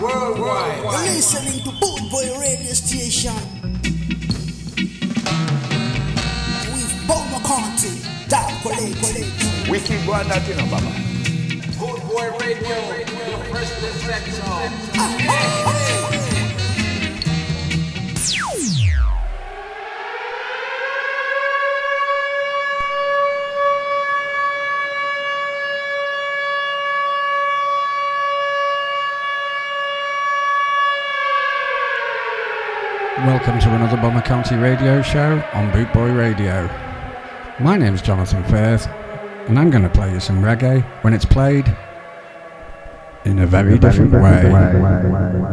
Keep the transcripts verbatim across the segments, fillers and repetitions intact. Worldwide. You're listening to Boot Boy Radio Station with Bob McCarty, Dub Cobra. We keep going that in a baba. Boot Boy Radio, Radio, first and second zone. Welcome to another Bomber County Radio Show on Boot Boy Radio. My name's Jonathan Firth, and I'm going to play you some reggae when it's played in a very, in a very different, different way. way, way, way, way, way.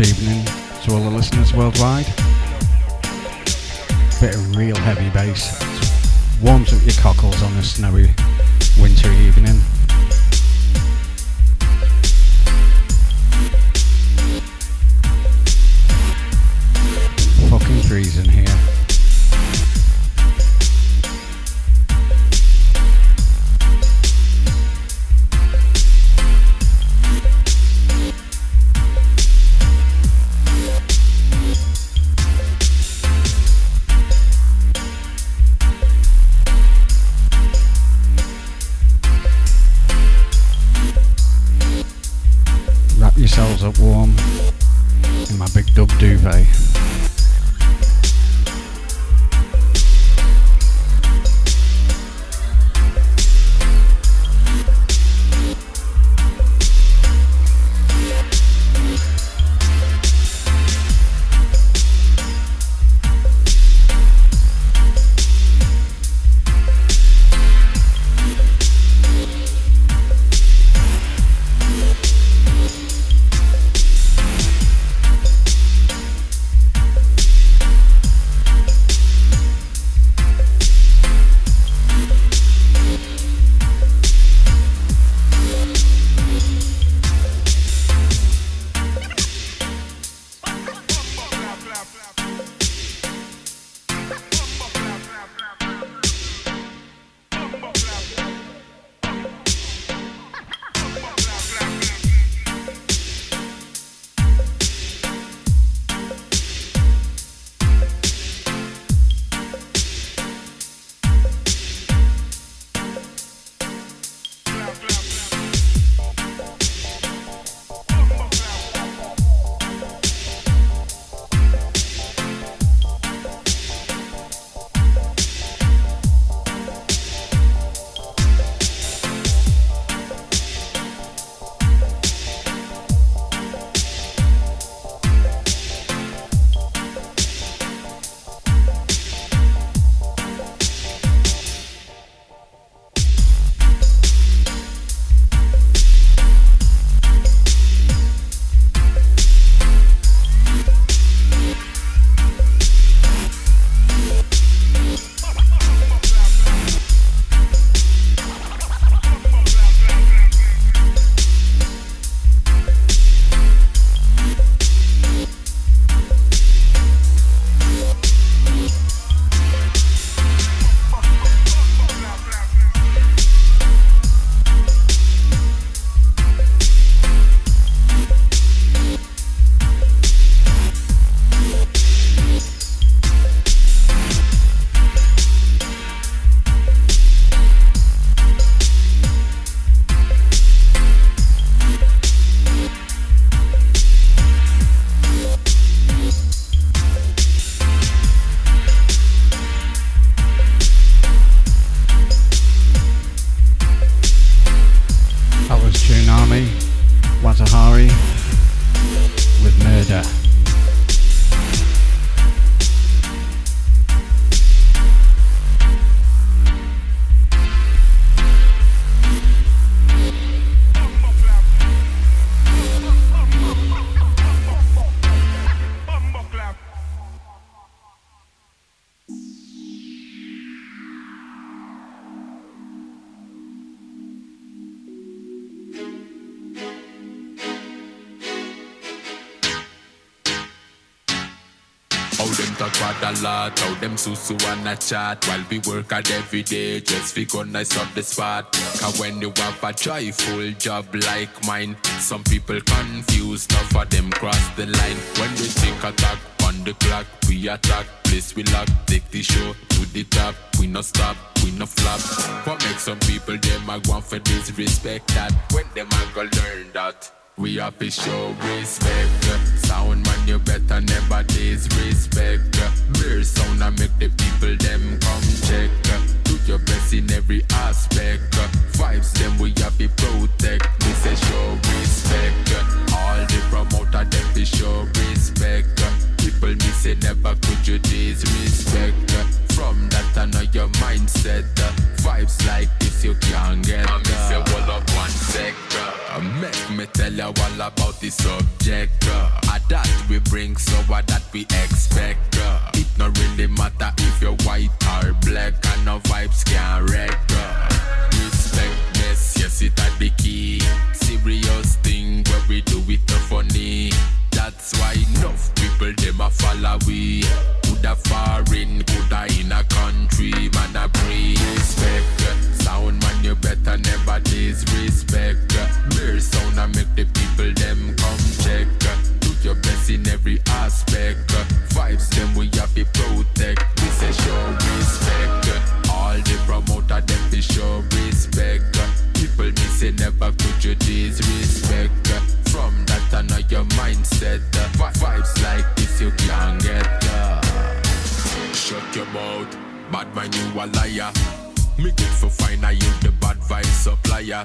good evening to all the listeners worldwide. Bit of real heavy bass, it warms up your cockles on a snowy winter evening. Fucking freezing here. Yourselves up warm in my big dub duvet. Them susu wanna chat while we work out every day, just we gonna stop the spot. Cause when you have a joyful job like mine, some people confused, now for them cross the line. When they tick attack on the clock, we attack, place we lock, take the show to the top, we no stop, we no flop. What make some people them a want for disrespect that, when them a go learn that. We have to show respect. Sound man, you better never disrespect. Mere sound and make the people them come check. Do your best in every aspect. Vibes them we have to protect. We say show respect. All the promoter them to show respect. People miss say never could you disrespect. From that I know your mindset. Vibes like this you can't get. I miss you all of one sector. Make me tell you all about the subject. At that we bring, so at that we expect. It no really matter if you're white or black, and no vibes can't wreck. Respectness, yes it had the key. Serious thing where we do it no funny. That's why enough people them a follow we. Coulda foreign, coulda in a country, man a pray. Respect, sound man you better never disrespect. Bear sound a make the people them come check. Do your best in every aspect. Vibes them we have to protect. We say show respect. All the promoter them we show respect. People me say never could you disrespect. From that I know your mindset. Vibes like this you can't get. Shut your mouth, bad man you a liar. Make it for fine, I you the bad vibe supplier.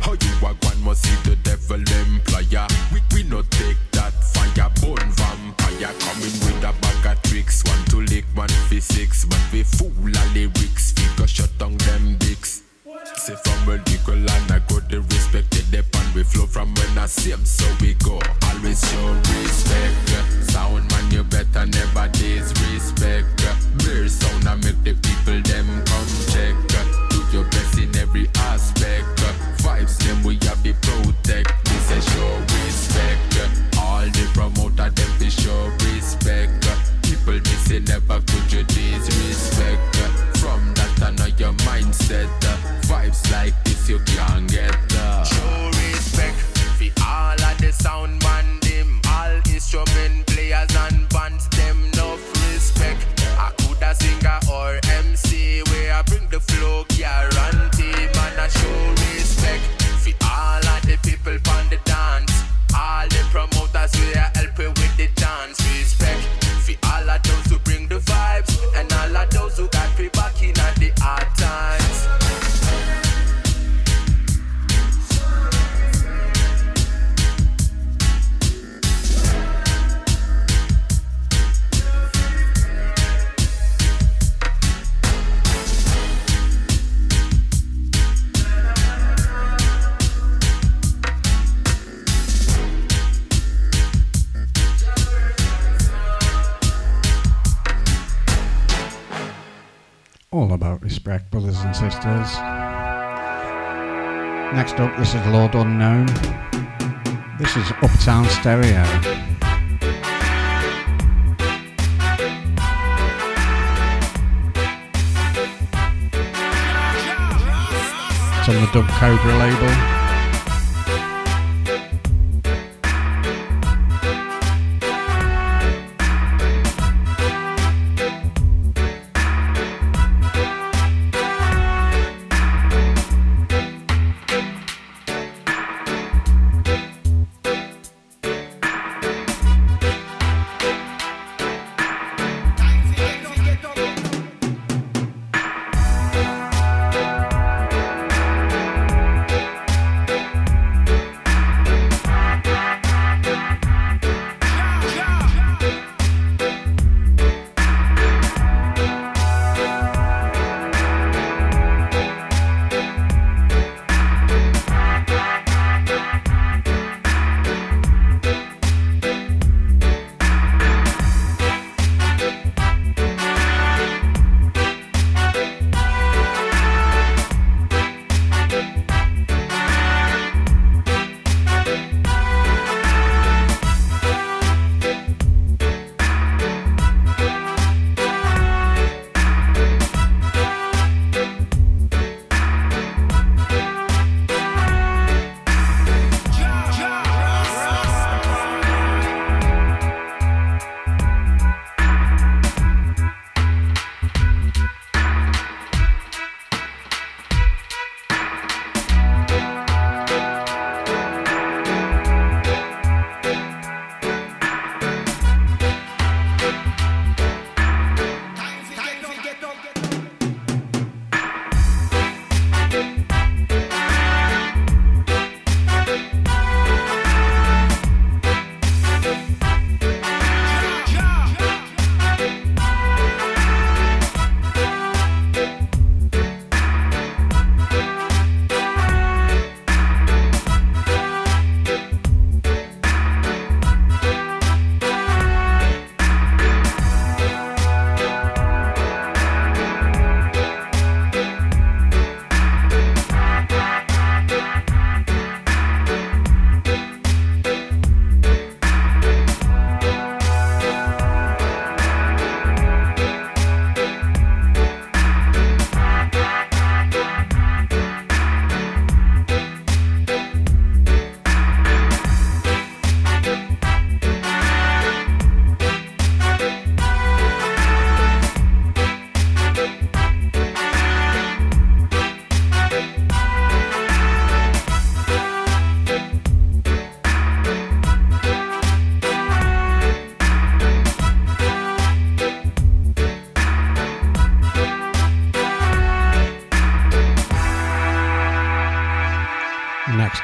How you a gwan must see the devil employer. We, we no take that fire, bone vampire. Coming with a bag of tricks. One to lick, one for six. But we fool a lyrics, we go shut down them dicks. Say from where you go land, I go the respect it depend. We flow from when I see them, so we go. Always show respect. Sound man, you better never disrespect. Bear sound, I make the people them come check. Do your best in every aspect. Vibes them we have to protect. We say show respect. All the promoter them they show respect. People they say never could you disrespect. From that I know your mindset. Vibes like this you can't get. Show respect for all of the sound man them. All instrument players and bands them no respect. I coulda singer or M C where I bring the flow guarantee. Man I show respect for all of the people on the dance. All the promoters where I help with the dance. Respect for all of those who bring the vibes and all of those who got me back in at the hard times. All about respect, brothers and sisters. Next up, this is Lord Unknown. This is Uptown Stereo. It's on the Dub Cobra label.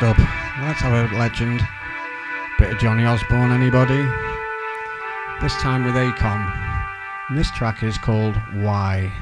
next up, let's have a legend. Bit of Johnny Osborne, anybody? This time with Akon. And this track is called Why.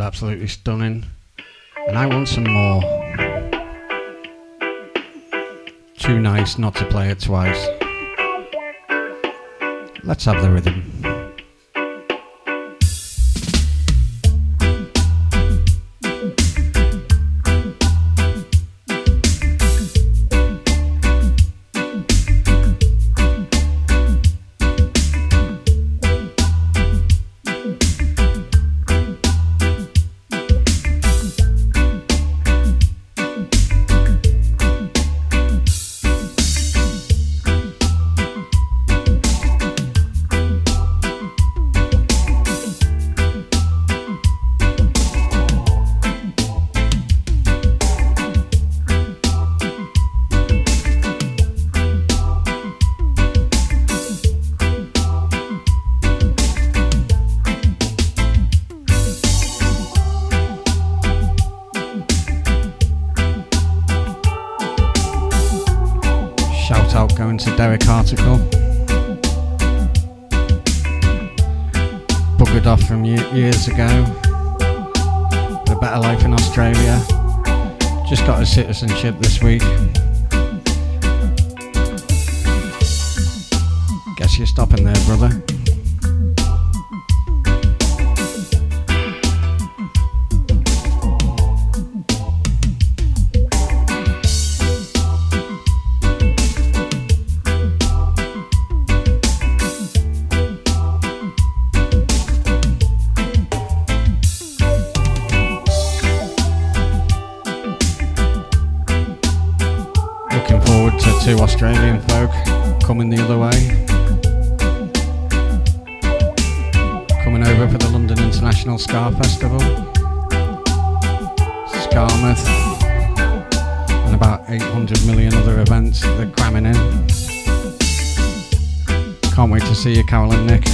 Absolutely stunning, and I want some more. Too nice not to play it twice. Let's have the rhythm. Citizenship this week. Thanks for stopping there, brother. Australian folk coming the other way, coming over for the London International Ska Festival, Skarmouth, and about eight hundred million other events that they're cramming in. Can't wait to see you, Carol and Nick.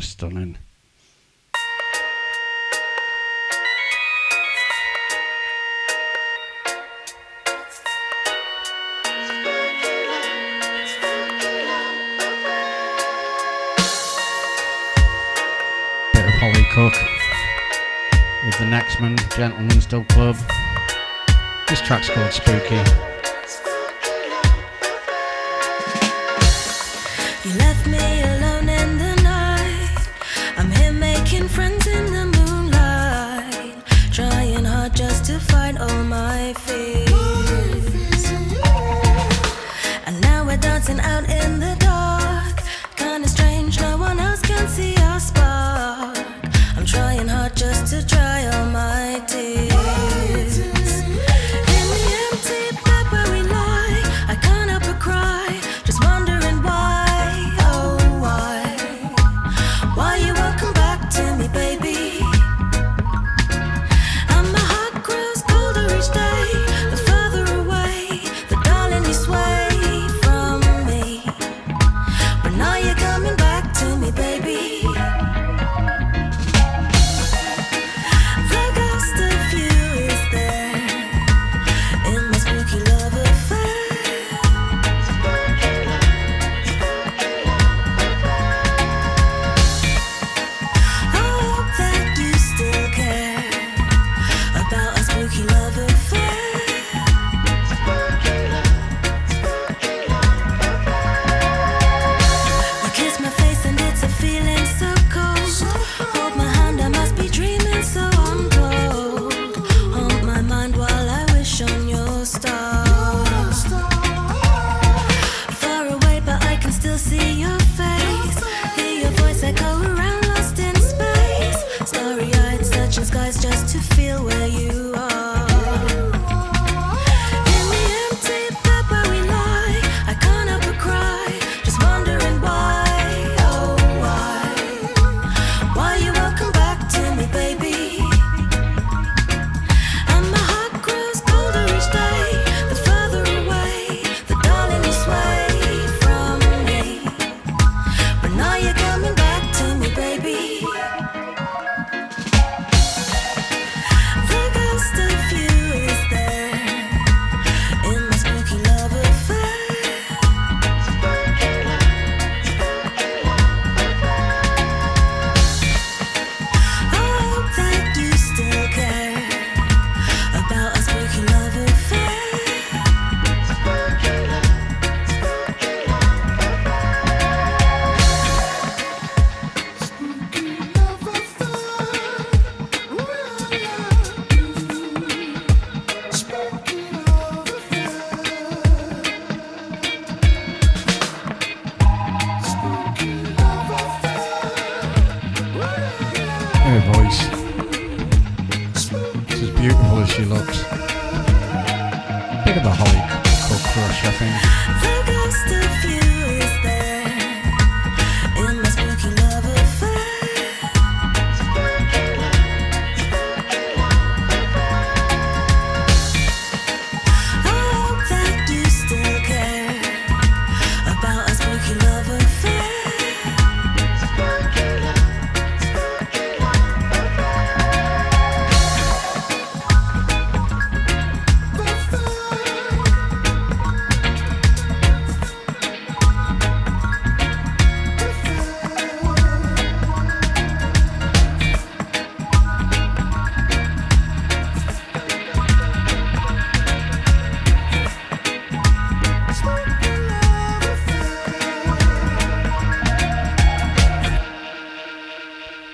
Stunning. Bit of Holly Cook with the Nextman, Gentleman's Dub Club. This track's called Spooky. You left me alone in the friends in the moonlight, trying hard just to find all my fears. And now we're dancing out in the dark, kinda strange, no one else can see our spark. I'm trying hard just to dry all my tears. In the empty bed where we lie, I can't help but cry, just wondering why, oh why, why you won't come back to me, baby. And my heart grows colder each day, the further away, the darling you sway from me. Records. It's as beautiful as she looks. A bit of a Holly Cook crush, I think.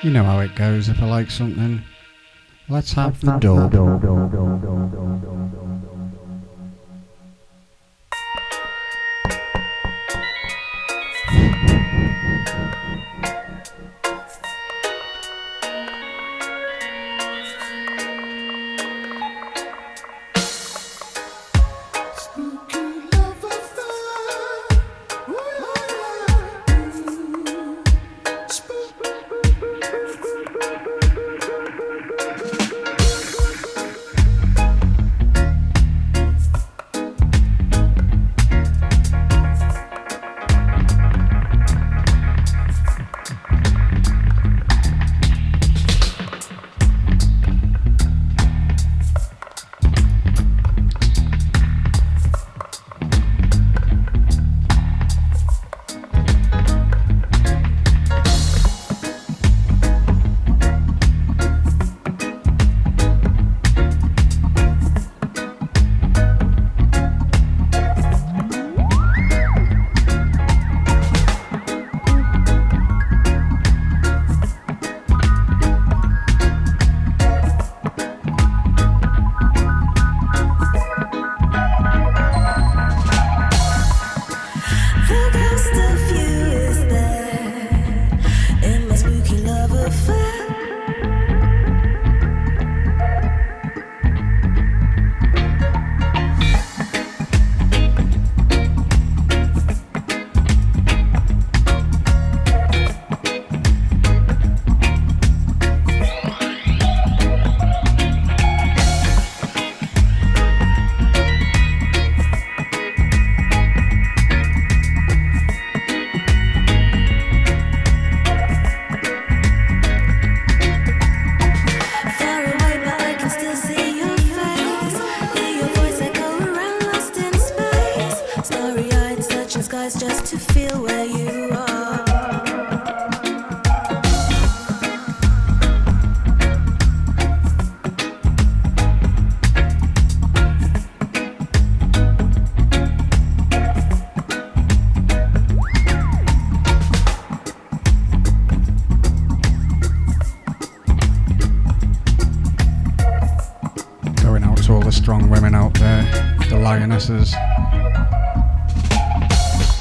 You know how it goes. If I like something, let's have the dub.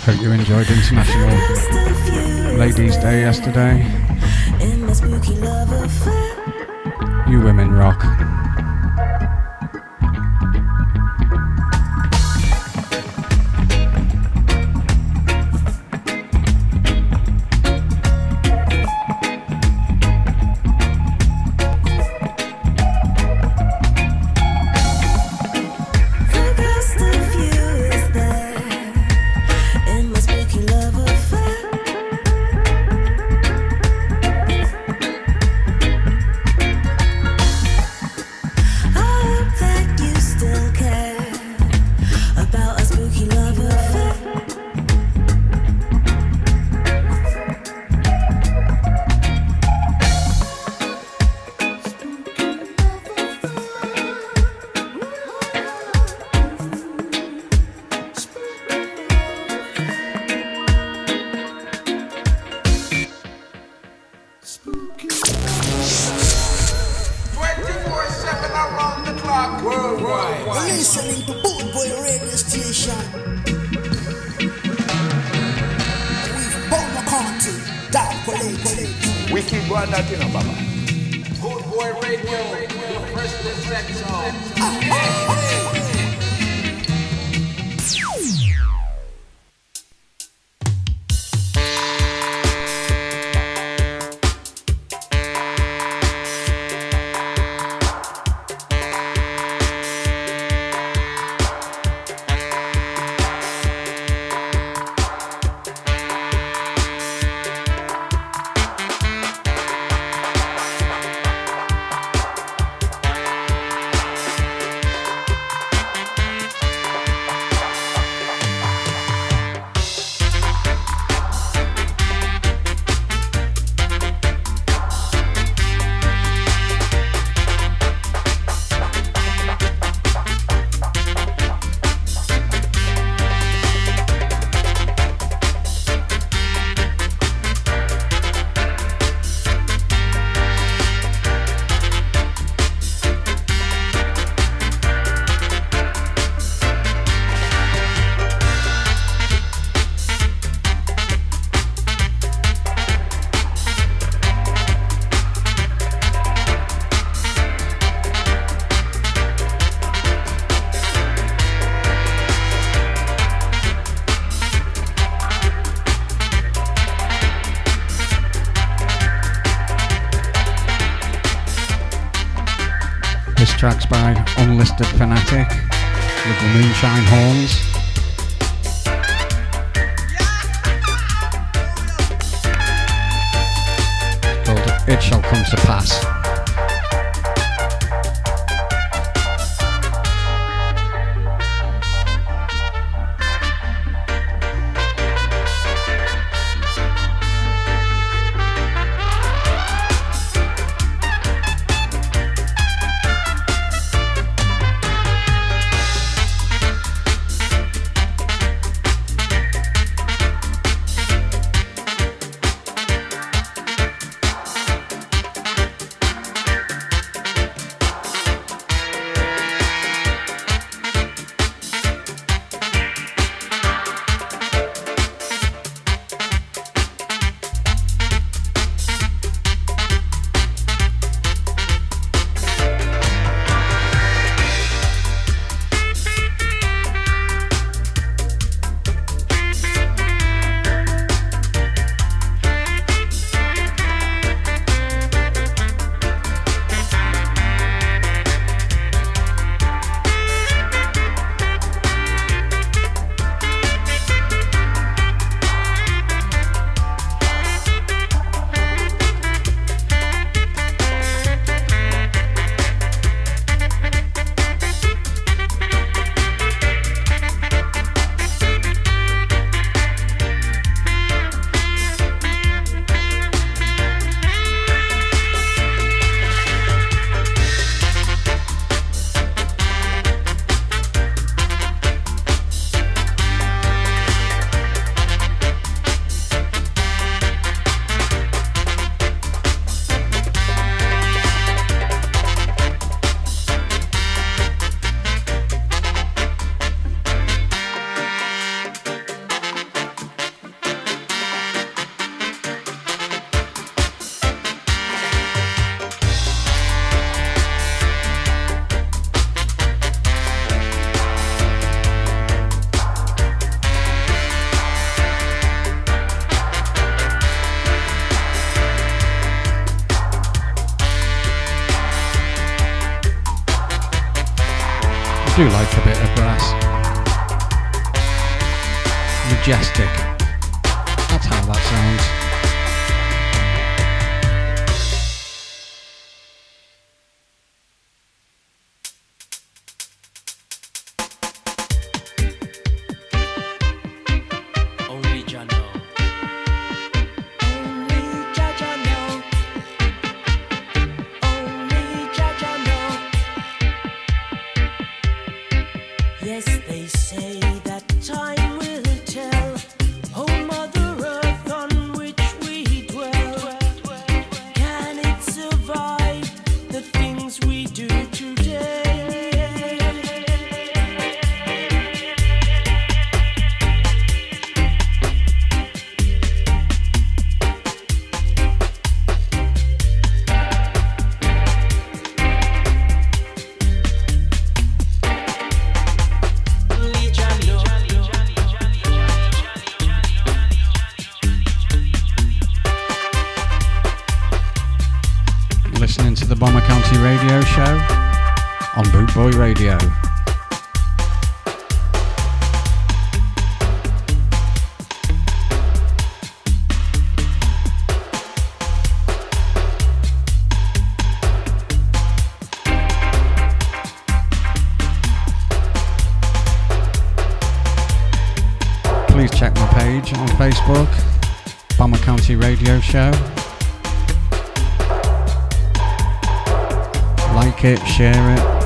Hope you enjoyed International Ladies' Day yesterday. You women rock. Wiki Guana Tinobaba. Who Boy Radio, the first and second track. Tracks by Unlisted Fanatic with the Moonshine Horns. It's called It Shall Come to Pass. I do like a bit of brass. Majestic. That's how that sounds. Only Jah knows. Only Jah Jah knows. Only Jah Jah knows. Yes, they say that time will tell, oh, Mother Earth on which Bomber County Radio Show on Boot Boy Radio. Please check my page on Facebook, Bomber County Radio Show. Like it, share it.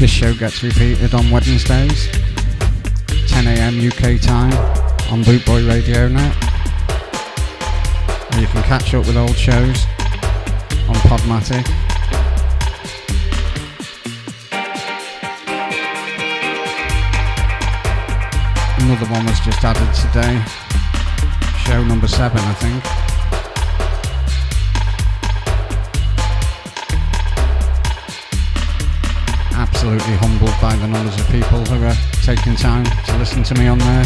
This show gets repeated on Wednesdays, ten a.m. U K time on Boot Boy Radio Net. And you can catch up with old shows on Podmatic. Another one was just added today, show number seven, I think. Absolutely humbled by the numbers of people who are taking time to listen to me on there.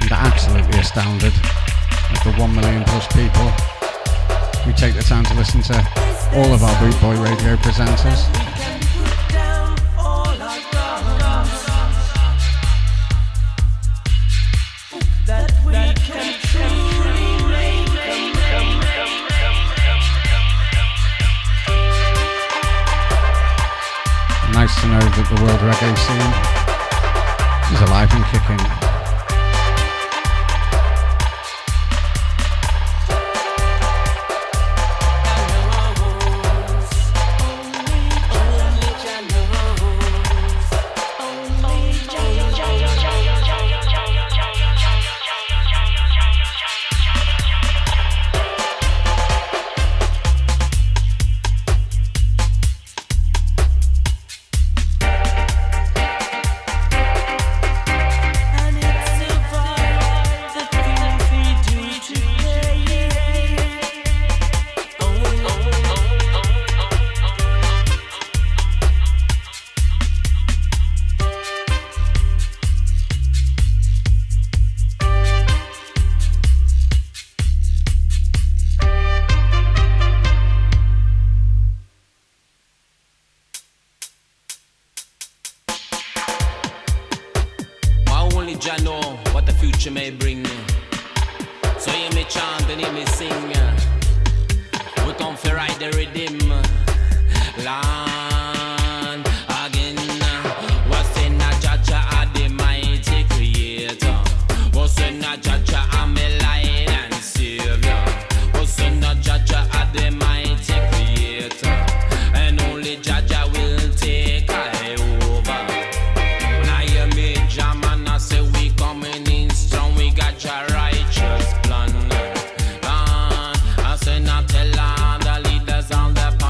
And absolutely astounded at the one million plus people who take the time to listen to all of our Boot Boy Radio presenters. To know that the world reggae scene is alive and kicking. Righteous plan, and I say not tell all the leaders on the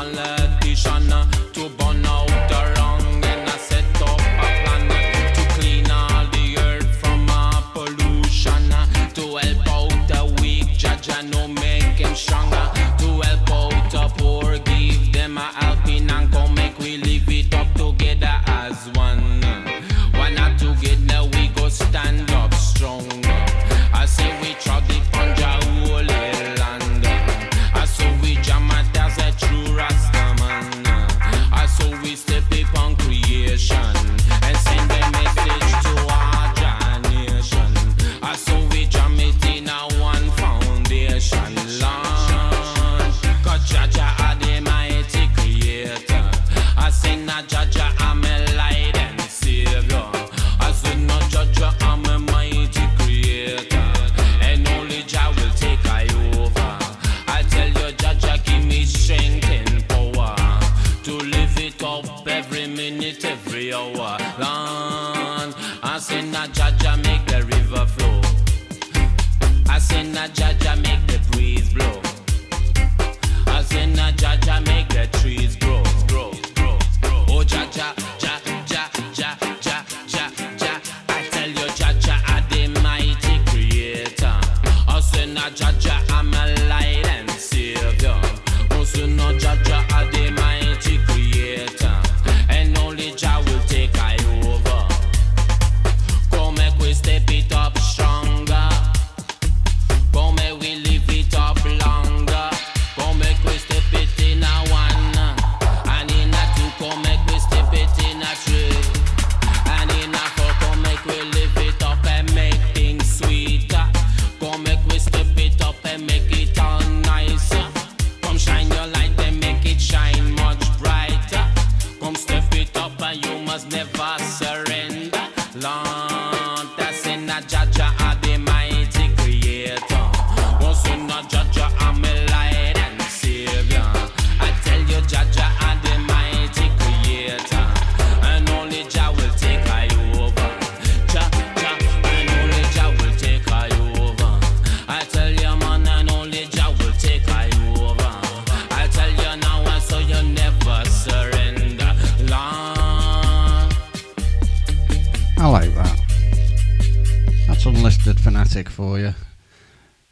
Podmatic for you.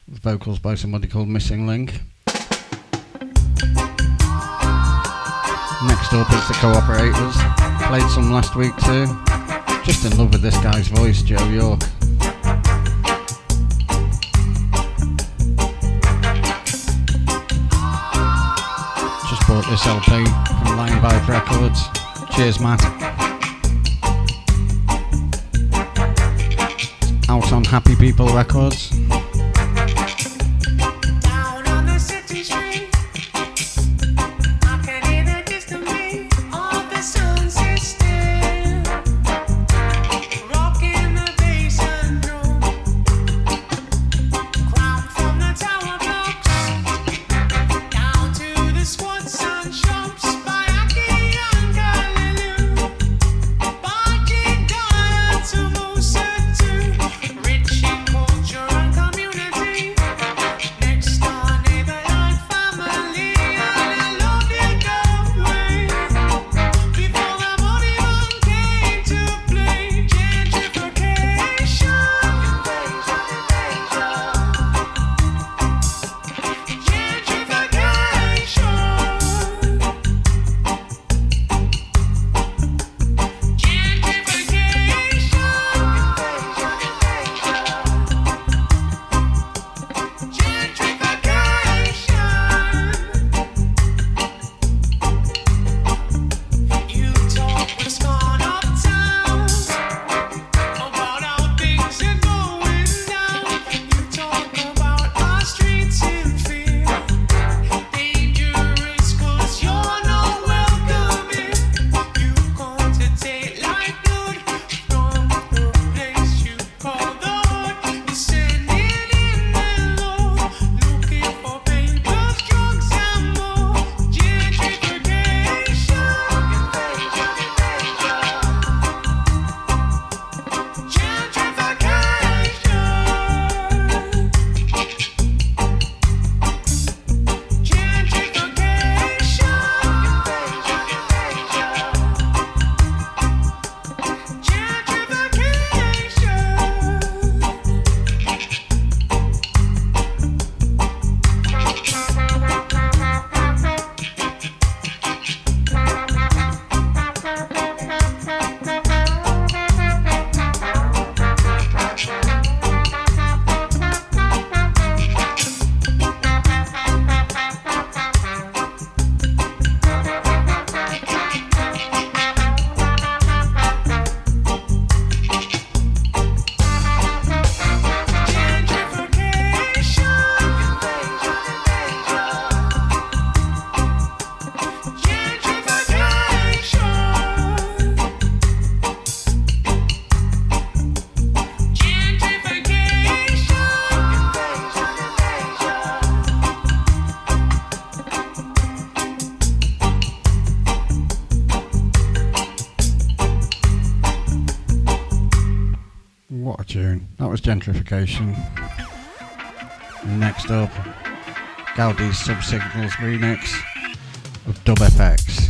Vocals by somebody called Missing Link. Next up is the Cooperators. Played some last week too. Just in love with this guy's voice, Joe York. Just bought this L P from Lion Vive Records. Cheers, Matt. It's out on Happy People Records. Gentrification. Next up, Gaudi's Subsignals remix of Dub F X.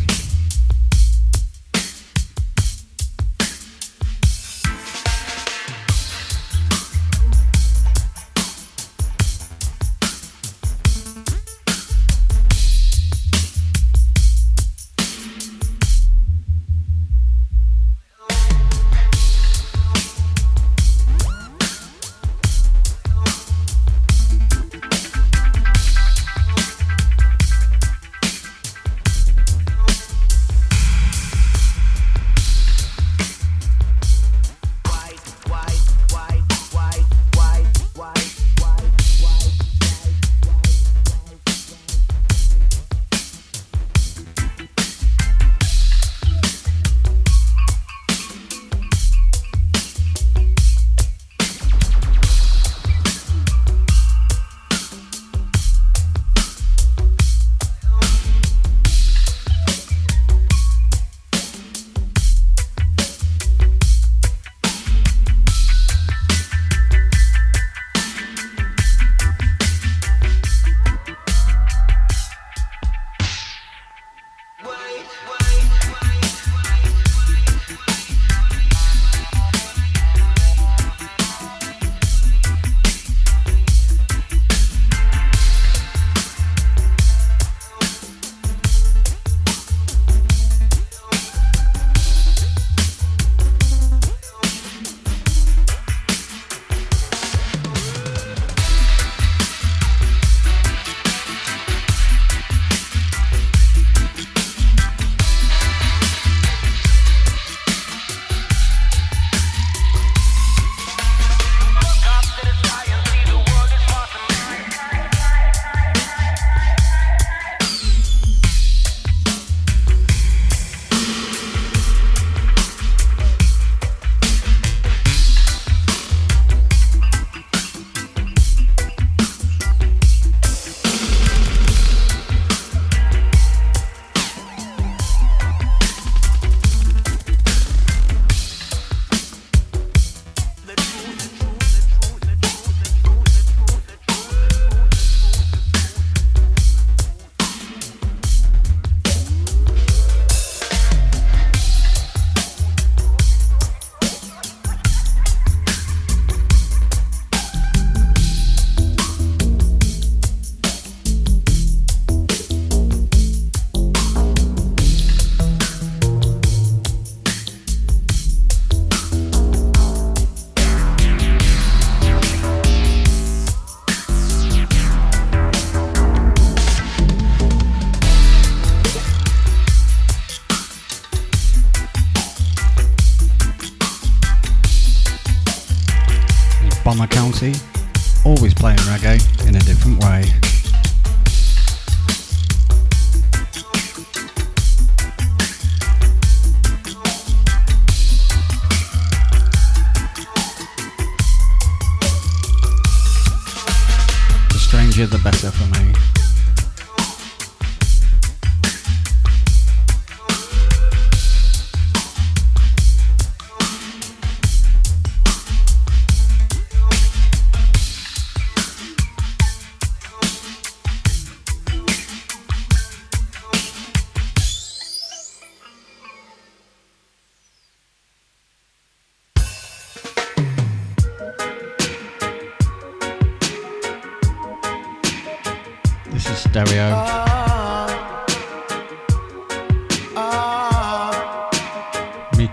Stereo.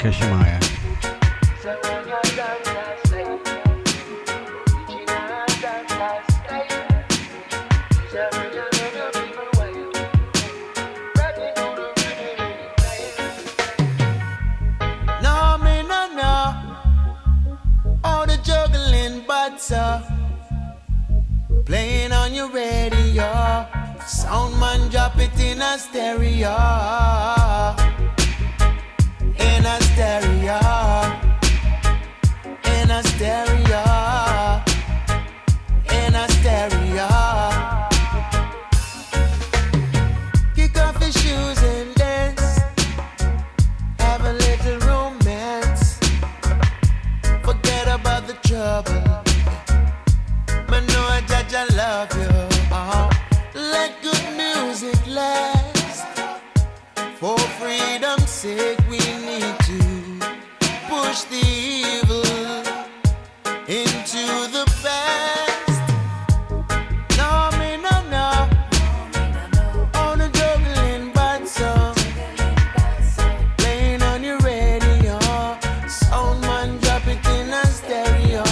Shemaya. No, me no no. All the juggling butts up, playing on your radio. Sound man drop it in a stereo. In a stereo, in a stereo, in a stereo. Kick off your shoes and dance. Have a little romance. Forget about the trouble. Man, no, I judge, I love you. Uh-huh. Let good music last. For freedom's sake, we need to push the evil into the past. No, me no, no. On a juggling bad song, playing on your radio. Sound man drop it in a stereo.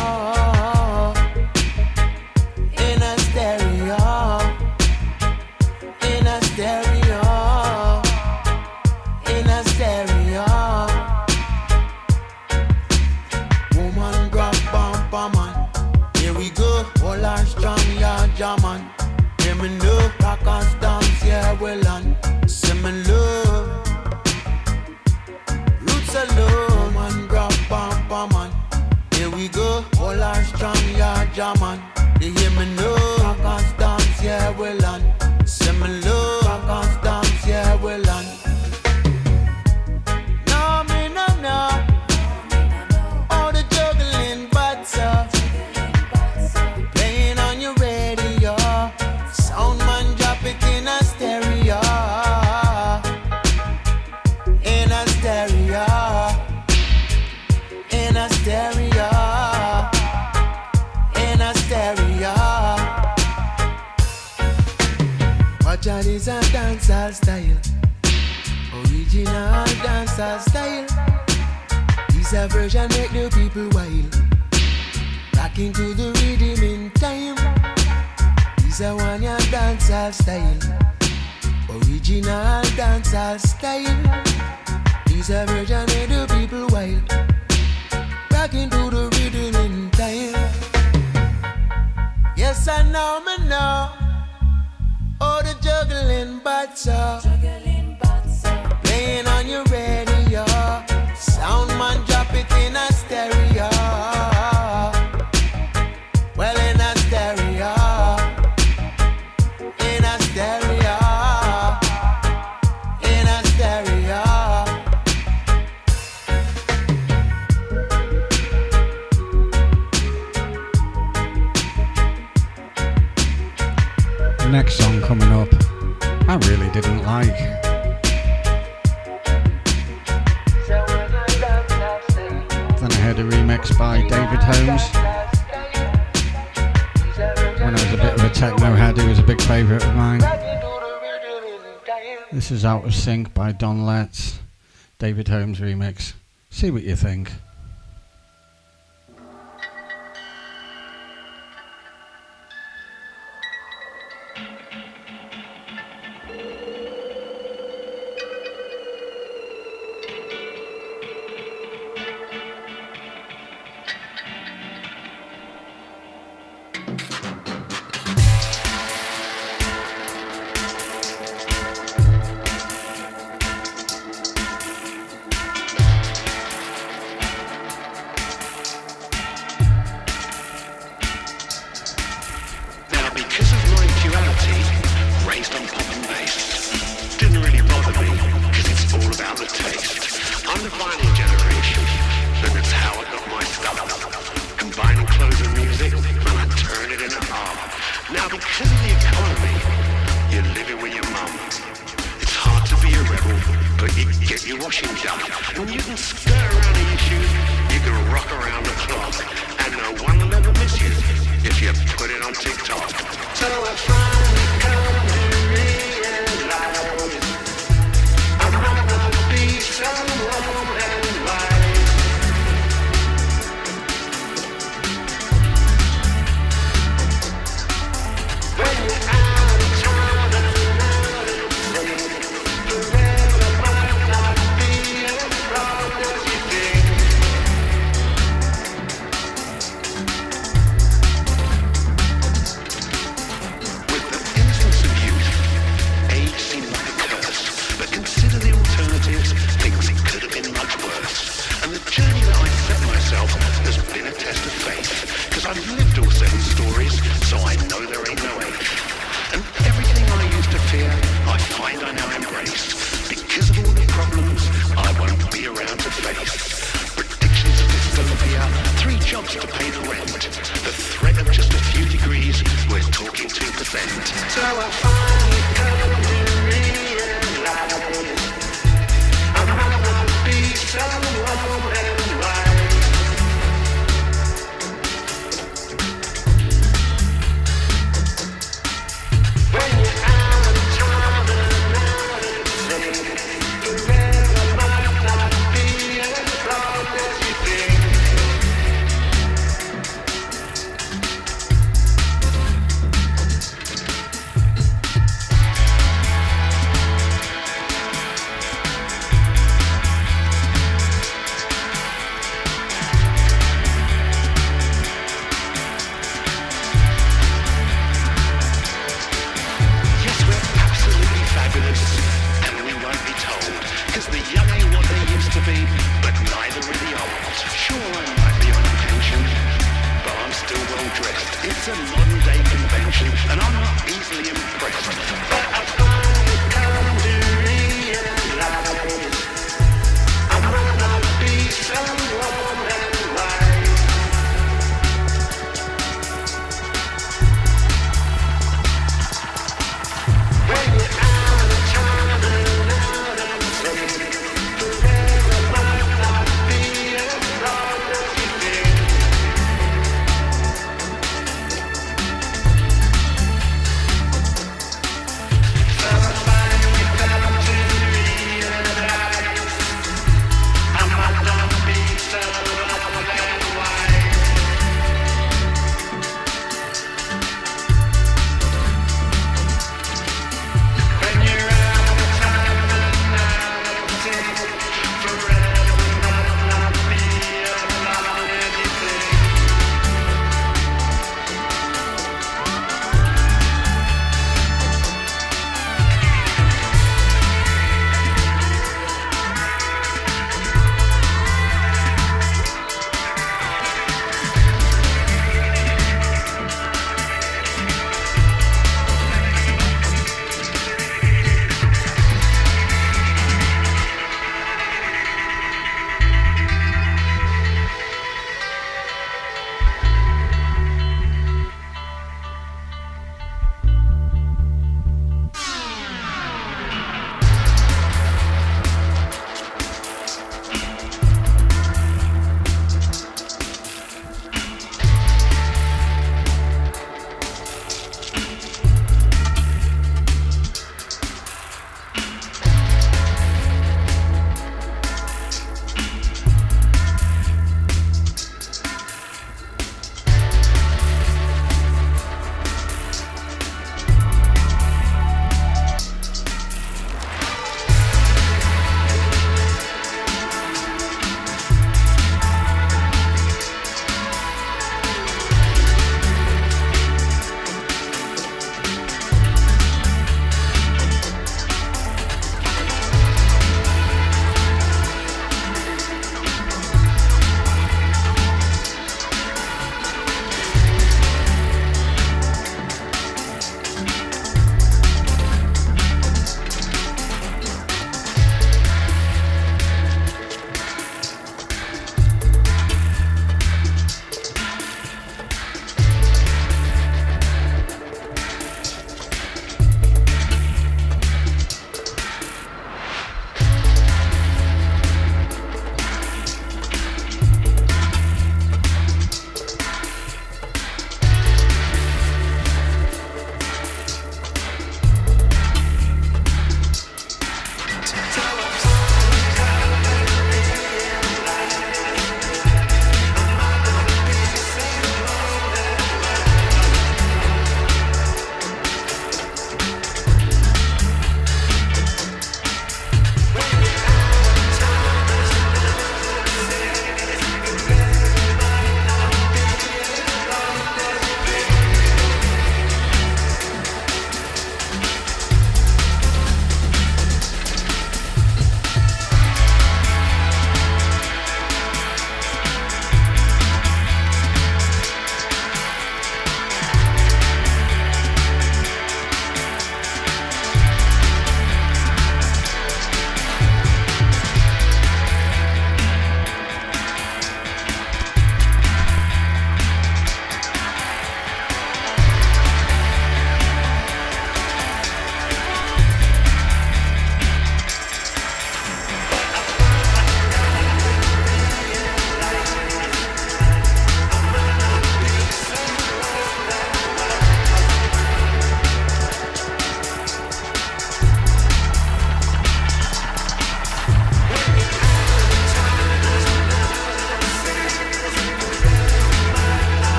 In a stereo. In a stereo. German, give me love, rock and dance, yeah, well on. Send me love, roots alone, man, grab bam, bam, man. Here we go, all our strong, yeah, German. They hear me love, rock and dance, yeah, well on. Send me love, rock and dance, yeah, well on. No, me no, no. All the juggling bats up. Johnny's a dancehall style, original dancehall style. This a version make the people wild, rocking to the rhythm in time. This a one ya dancehall style, original dancehall style. This a version make the people wild, rocking to the rhythm in time. Yes, I know me now. Oh, the juggling bats up, playing on your radio. Sound man drop it in a stereo. Well, in a stereo. In a stereo. In a stereo. Next song coming up, I really didn't like. Then I heard a remix by David Holmes. When I was a bit of a techno head, he was a big favourite of mine. This is Out of Sync by Don Letts, David Holmes remix. See what you think. Put it on TikTok. So I finally come here. because the young ain't what they used to be, but neither are the old. Sure, I might be on a pension, but I'm still well dressed. It's a modern day convention, and I'm not easily impressed. But I finally come to realize I wanna be someone and wise. When you're out of time and out of place, forever might not be as long as you think.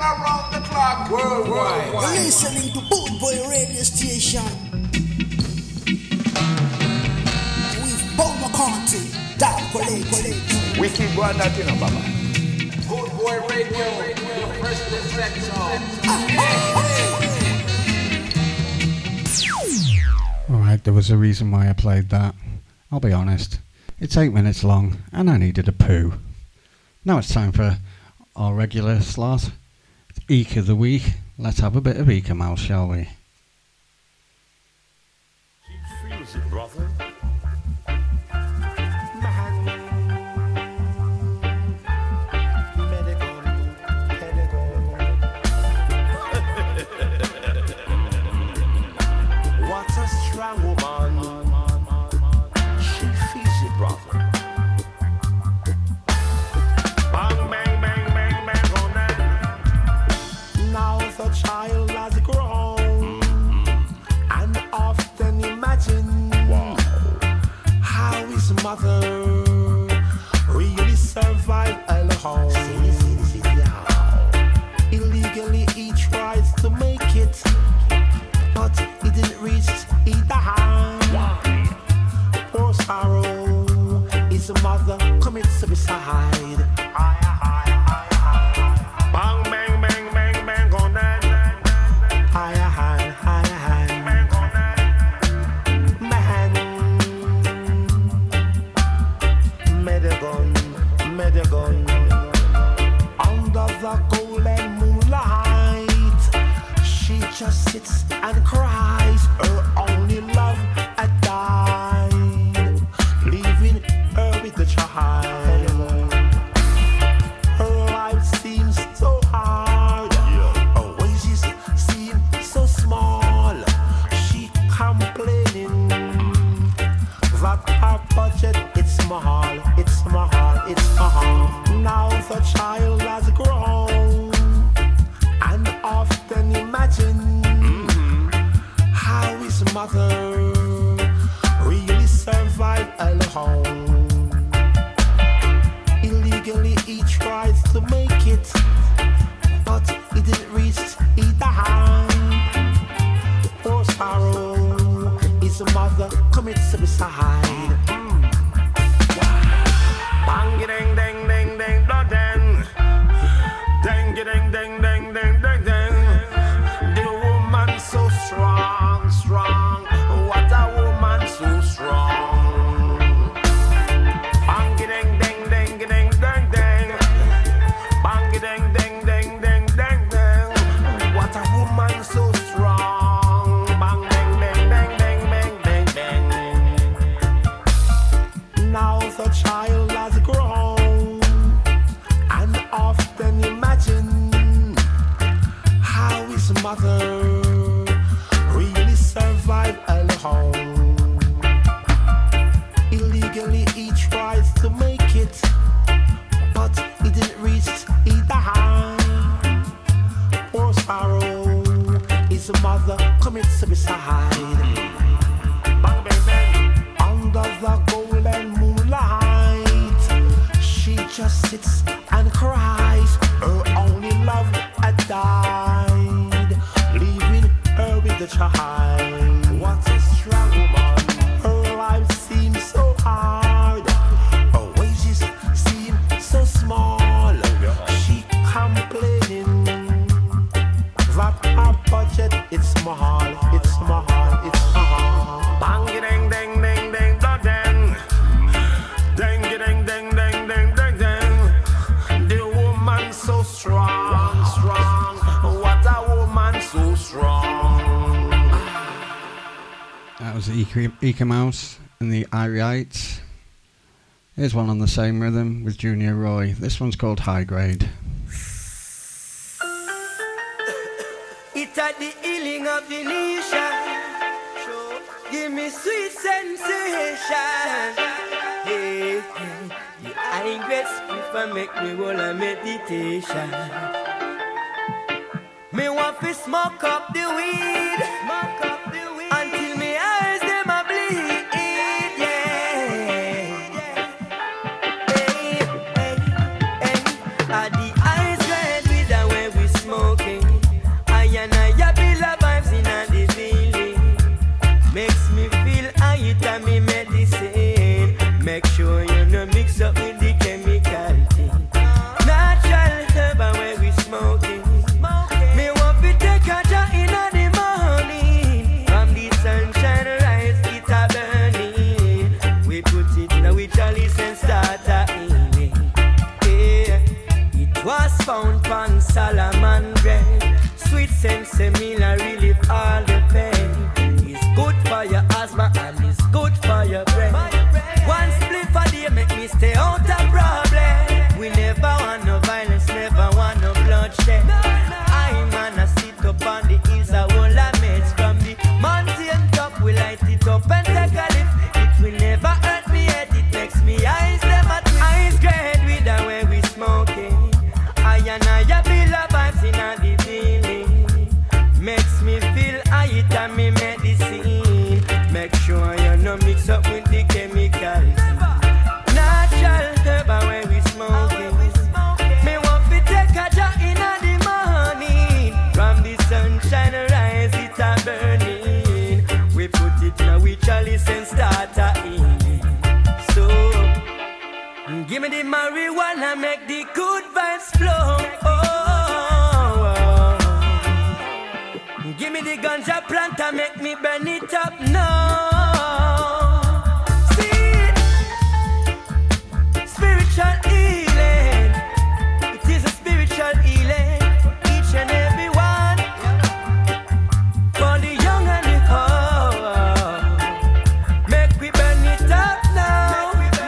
and around the clock worldwide. You're listening to Boot Boy Radio Station with Bomber County, Dub Cobra. We keep going that in a baba. Boot Boy Radio, radio, the first and second song. Alright, there was a reason why I played that. I'll be honest. It's eight minutes long and I needed a poo. Now it's time for our regular slot, Eek of the Week. Let's have a bit of Eek-a-Mouse, shall we? She feels it, brother. What a strong woman. She feels it, brother. The child has grown mm-hmm. and often imagine wow. how his mother really survived alone. Illegally he tries to make it, but he didn't reach either hand. Wow. Poor sorrow, his mother commits suicide. Just sits and cries, her only love had died, leaving her with the child. Her life seems so hard, her wages seem so small. She complaining that her budget is small, it's small, it's small. Now the child has grown and often imagine mother really survived alone. Illegally he tries to make it, but he didn't reach either hand. Poor sorrow, his mother commits suicide. Bang ding ding ding ding ding ding ding ding ding ding ding ding ding. The woman so strong. Eek-a-Mouse and the Irieites. Here's one on the same rhythm with Junior Roy. This one's called High Grade. It's at the healing of the nation. Give me sweet sensation. Hey, hey. The high grade spliff make me roll a meditation. Me want to smoke up the weed. Smoke up the weed. At the ice grade with the way we smoke. on Solomon bread. Sweet sensimilla I really all the pain. It's good for your asthma and it's good for your brain. One split for day make me stay out of problem. We never want no violence, never want no bloodshed. I man I sit up on the hills, I will I made from the mountain top. We light it up and take a lift. It will never hurt me head, it makes me eyes them at me. Eyes great with the way we smoking. I and I have feel the vibes in a the feeling. Makes me feel I eat and me medicine. Make sure you no mix up with the chemicals. Natural herb and when we smoking. Me want to take a job in a the morning. From the sunshine rise it a burning. We put it now we chalice and start a eating. So give me the marijuana, make the good vibes flow. Oh, give me the ganja plant and make me burn it up now. See, spiritual healing. It is a spiritual healing for each and every one, for the young and the old. Make we burn it up now. Makes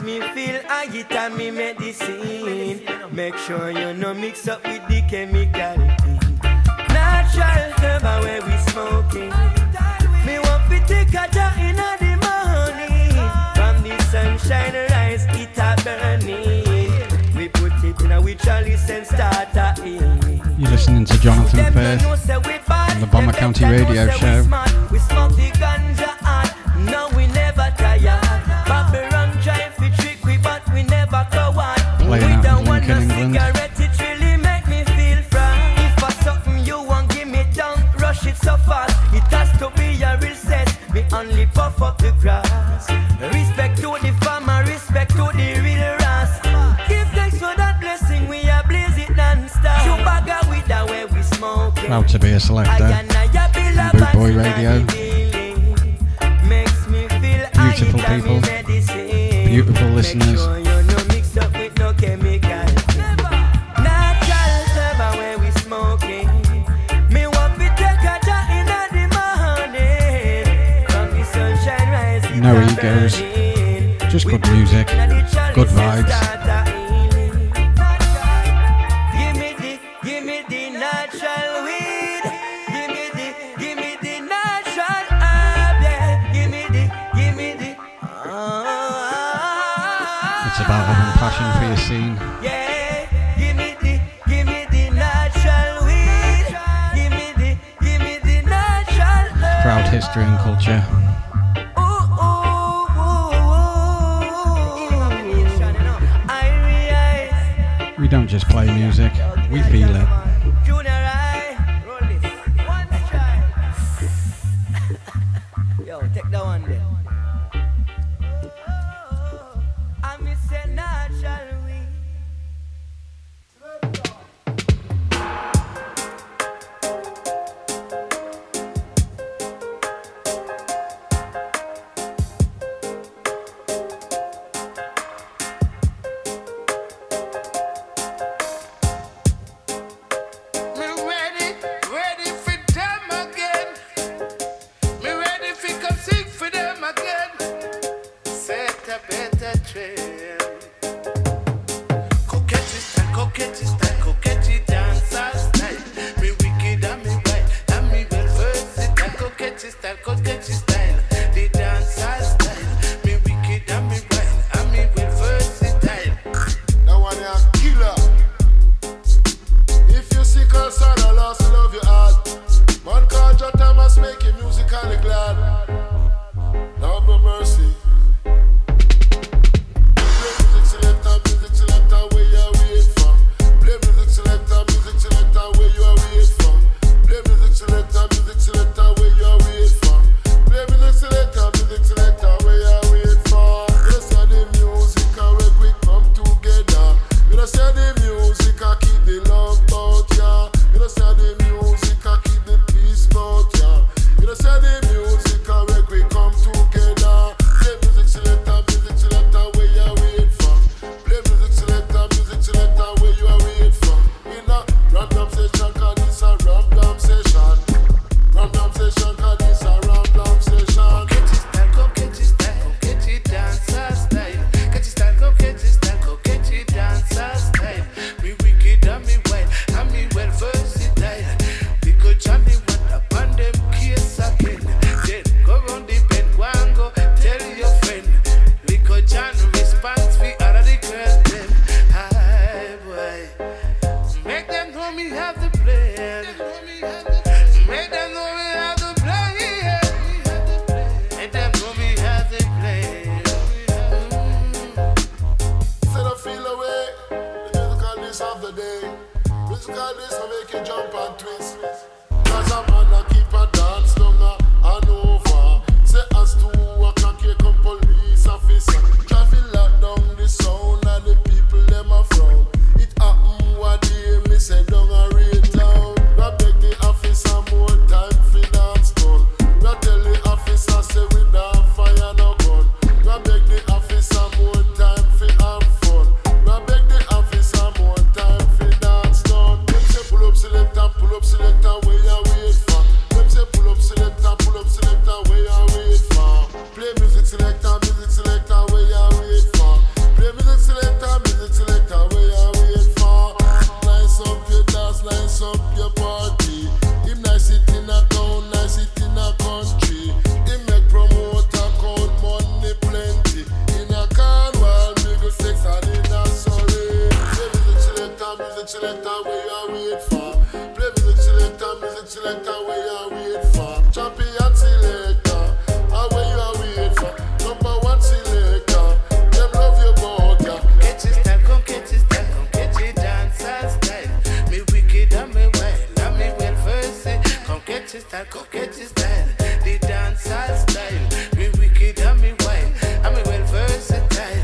me feel I get a me medicine. Make sure you no mix up with the chemical thing. Natural herb where we smoking. Me want to take a job in the morning. From the sunshine rise it a burning. We put it in a witch chalice and start a eating. You're listening to Jonathan Firth on the Bomber County Radio Show. We smoke the ganja and now we never tire. Playing out in Lincoln, England. It really make me feel fine. If I something you won't give me down, rush it so fast. It has to be a real set. We only puff up the grass. Respect to the farmer, respect to the real ras. Give thanks for that blessing. We are blaze it non-stop. Chubaga with the way we smoke. Proud to be a selector. Boot Boy Radio. Beautiful people. Beautiful listeners. No egos, just good music, good vibes. Give me the, give me the natural weed. Give me the, give me the natural herb. Give me the, give me the. It's about having passion for your scene. Yeah, give me the, give me the natural weed. Give me the, give me the natural herb. Proud history and culture. We don't just play music, we feel it. Junior Roy, roll this. One try. Yo, take that one there. I miss it now, shall musical is to make you jump and twist. Cause a man a keep a dance longer and over. Say as two o'clock here come police officer. Traffic lock down the sound and the people them a frown. It happen one day me say down a real town. I beg the officer more time for dance done. I tell the officer say we don't fire no gun. I beg the officer more time for have fun. I beg the officer more time for dance done. Them say pull up selector, pull up selector, where you wait for? Them say pull up selector, pull up selector, where you wait for? Play music selector, music selector, where you wait for? Play music selector, music selector, where you wait for? Nice up your dance, nice up your party. Him nice it in a town, nice it in a country. Him make promoter count money plenty. In a Cornwall, big sex and in a Surrey. Play music selector, music selector, where you wait for? Play music selector, music selector, where you wait for? Champion selector, ah where you wait for? Number one selector, them love you both ya. Catch it style, come catch it style, come catch it dancer style. Me wicked and me wild, and me well versed. Come catch it style, come catch it style, the dancer style. Me wicked and me wild, and me well versatile.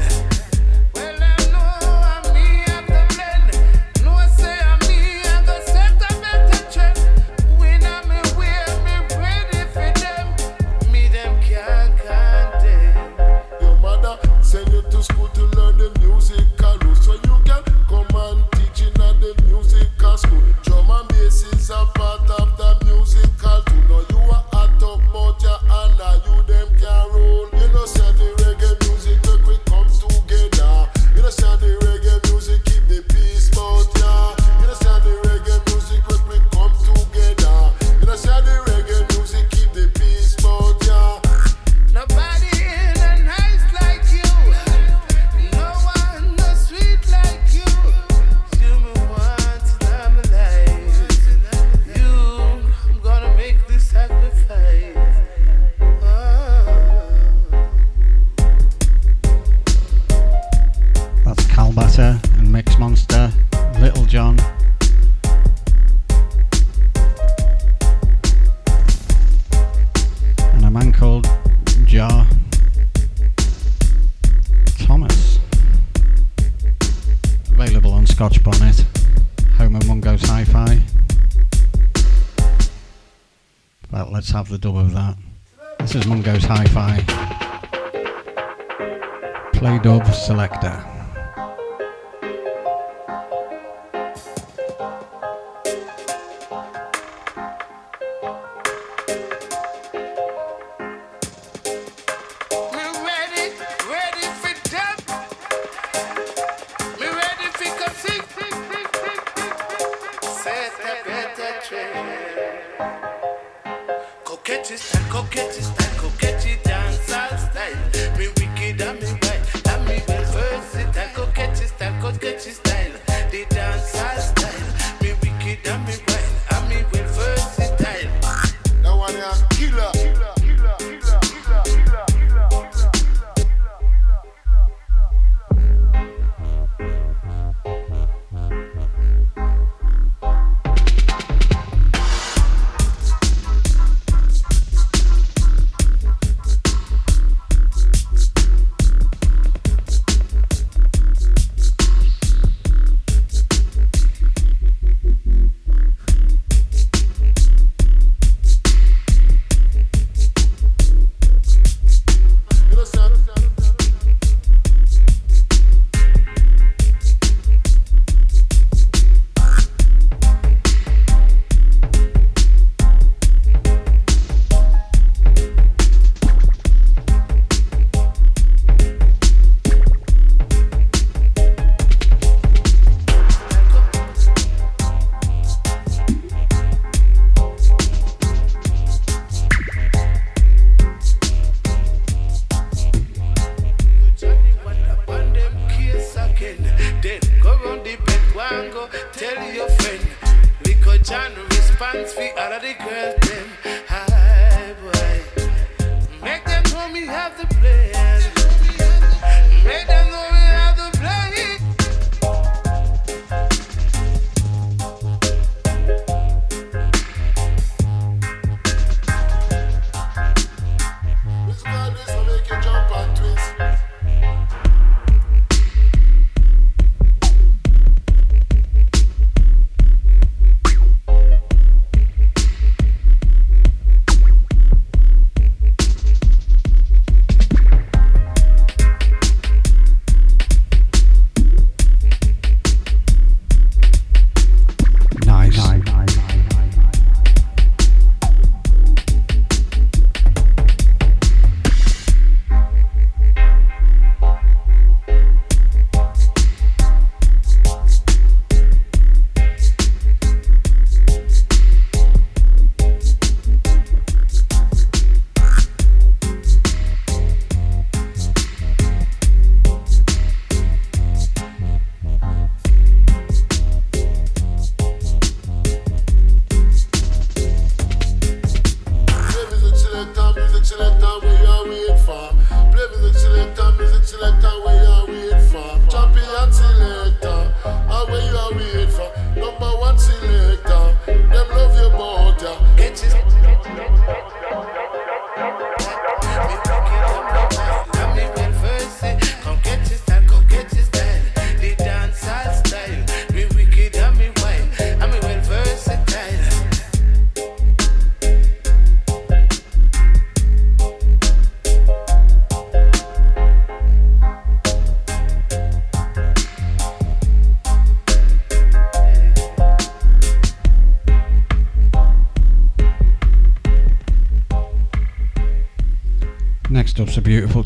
Have the dub of that. This is Mungo's Hi-Fi. Play dub selector.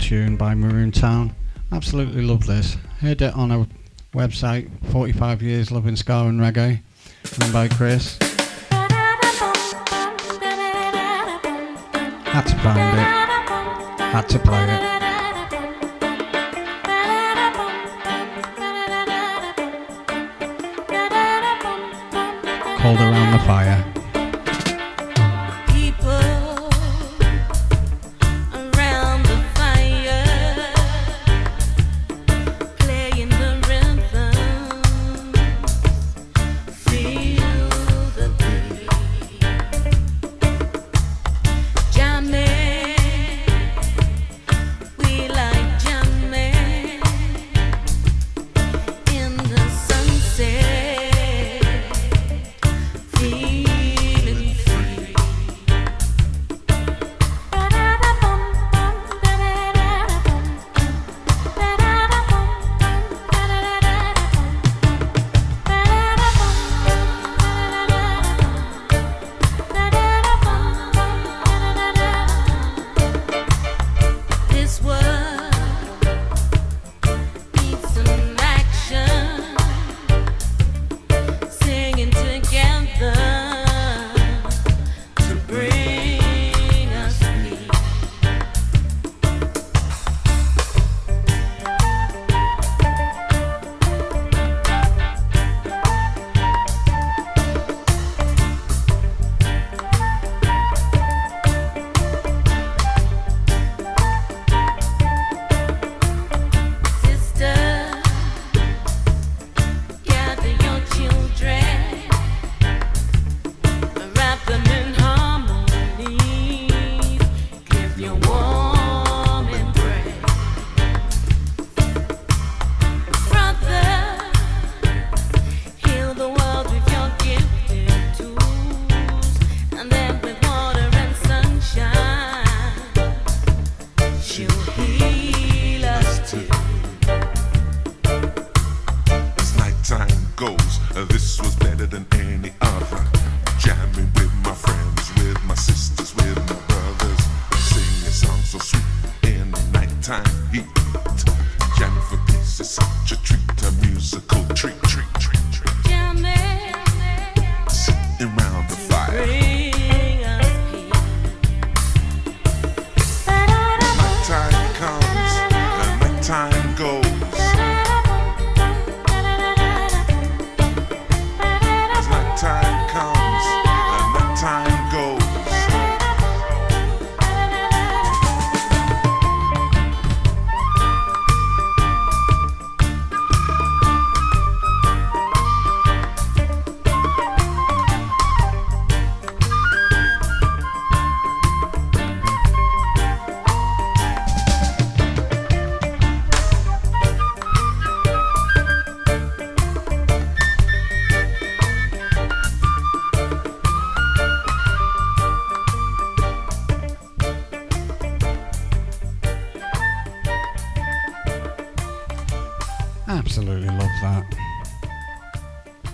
tune by Maroon Town. Absolutely love this. Heard it on a website, forty-five years Loving Ska and Reggae, done by Chris. Had to find it, had to play it. Called Around the Fire.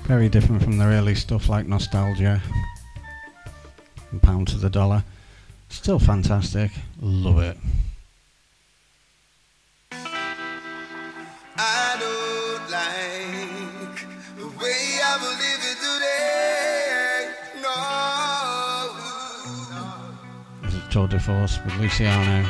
Very different from the early stuff like Nostalgia and Pound to the Dollar. Still fantastic. Love it. I don't like the way I will live it today. No. This is Tour de Force with Luciano.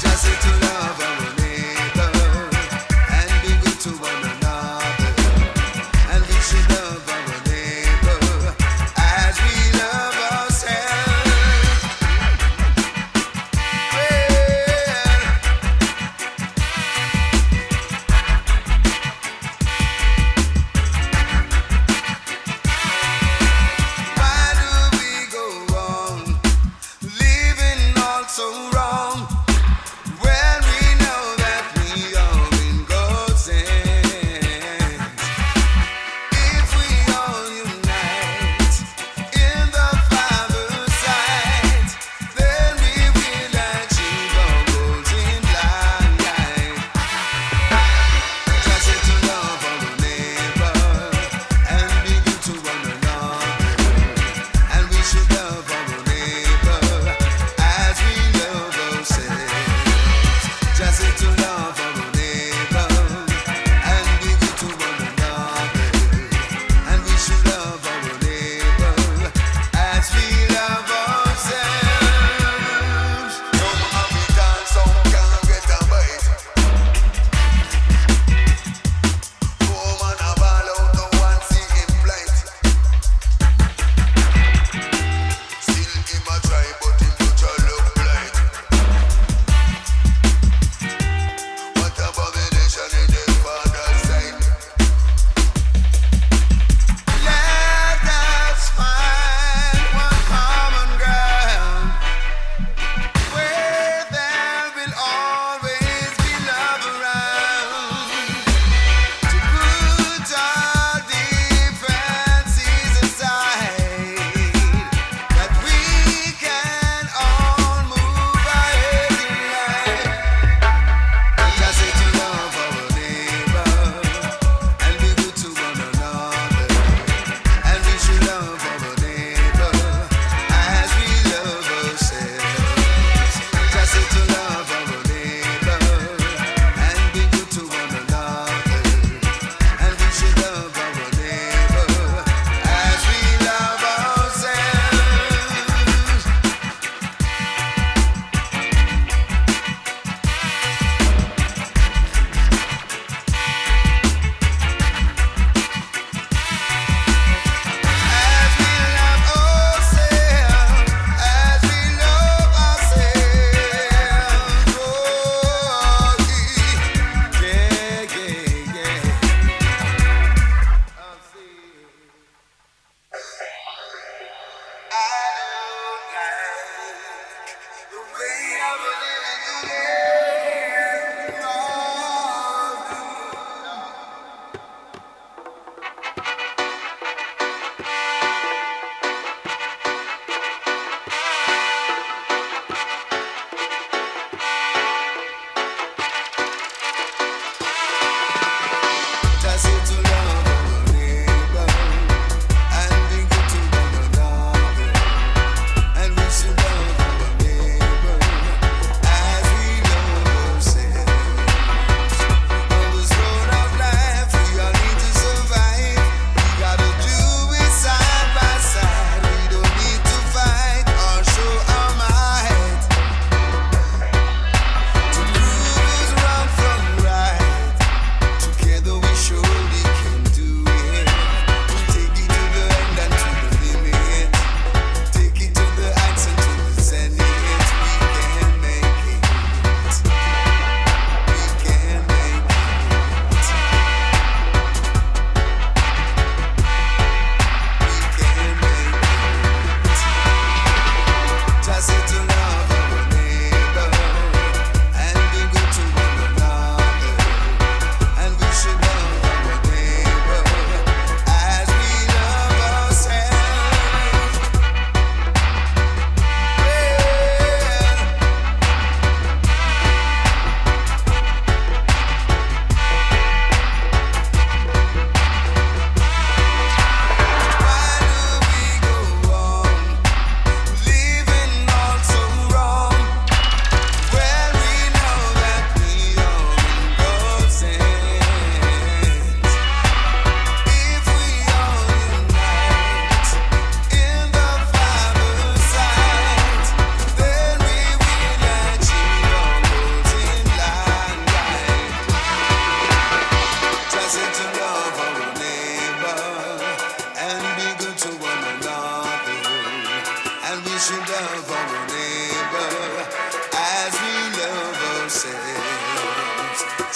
Just to love.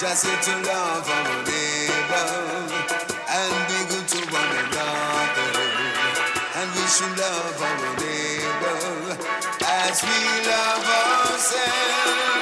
Just here to love our neighbor and be good to one another. And we should love our neighbor as we love ourselves.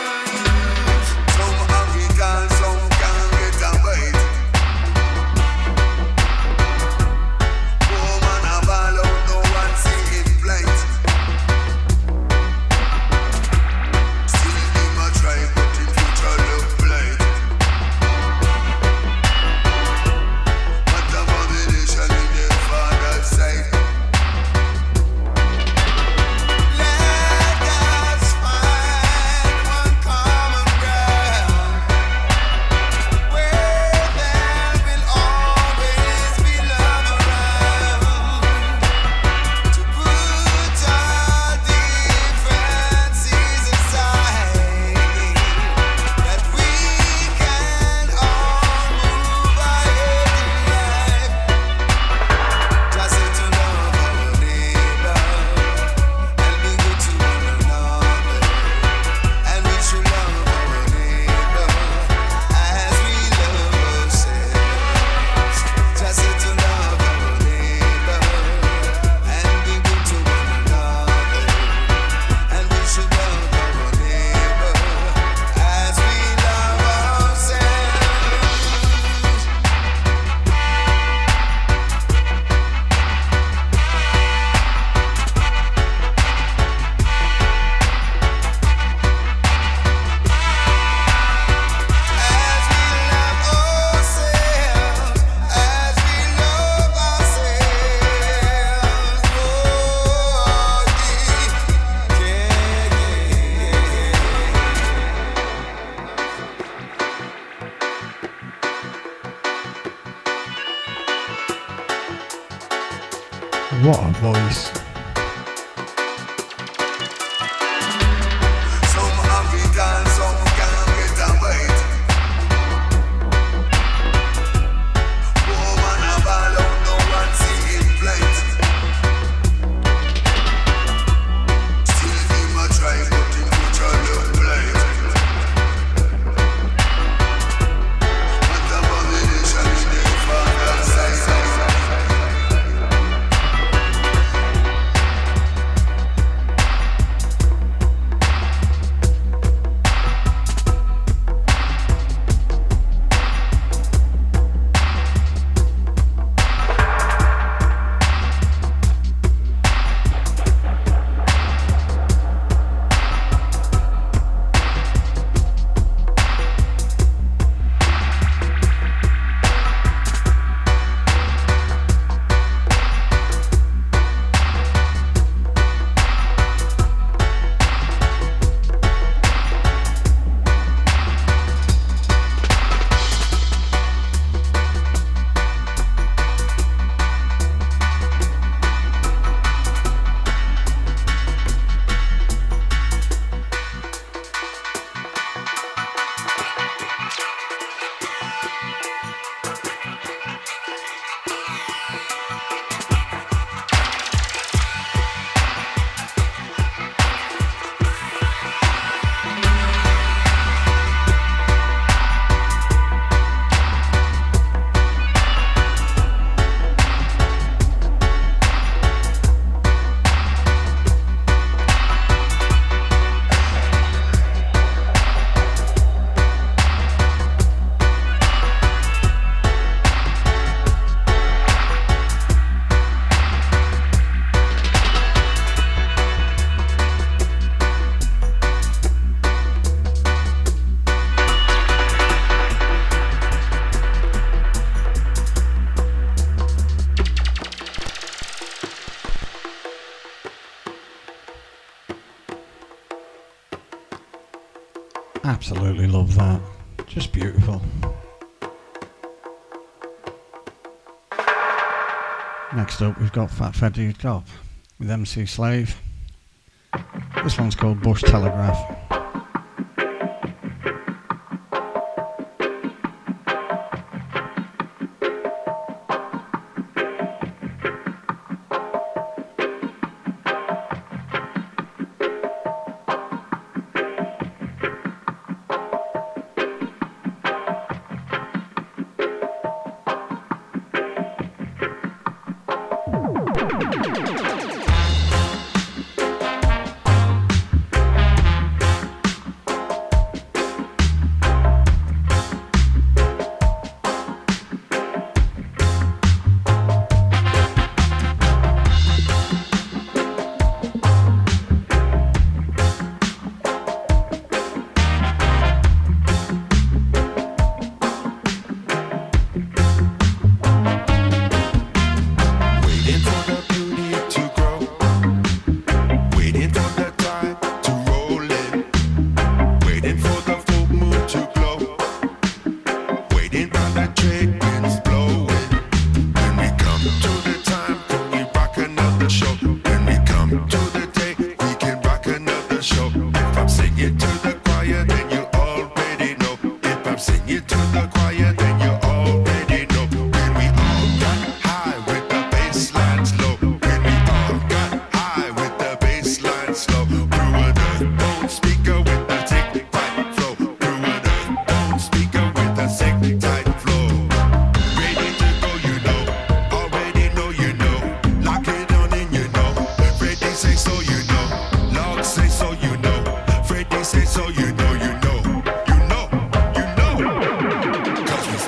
Some Africans, some can get away. Poor man of all, no one see it blind. Still him a try, but the future look blind. But the abomination in the father's sight. What a voice. Absolutely love that. Just beautiful. Next up we've got Fat Freddy's Drop with M C Slave. This one's called Bush Telegraph. sing it to the choir, then you already know. When we all got high with the bass line slow, when we all got high with the bass line slow, through a dub speaker with a tick tight flow, through a dub speaker with a tick tight flow. Ready to go, you know, already know, you know, lock it down and you know. Freddy say so, you know, Lord say so, you know, Freddy say so, you know. You know, you know, you know, 'cause we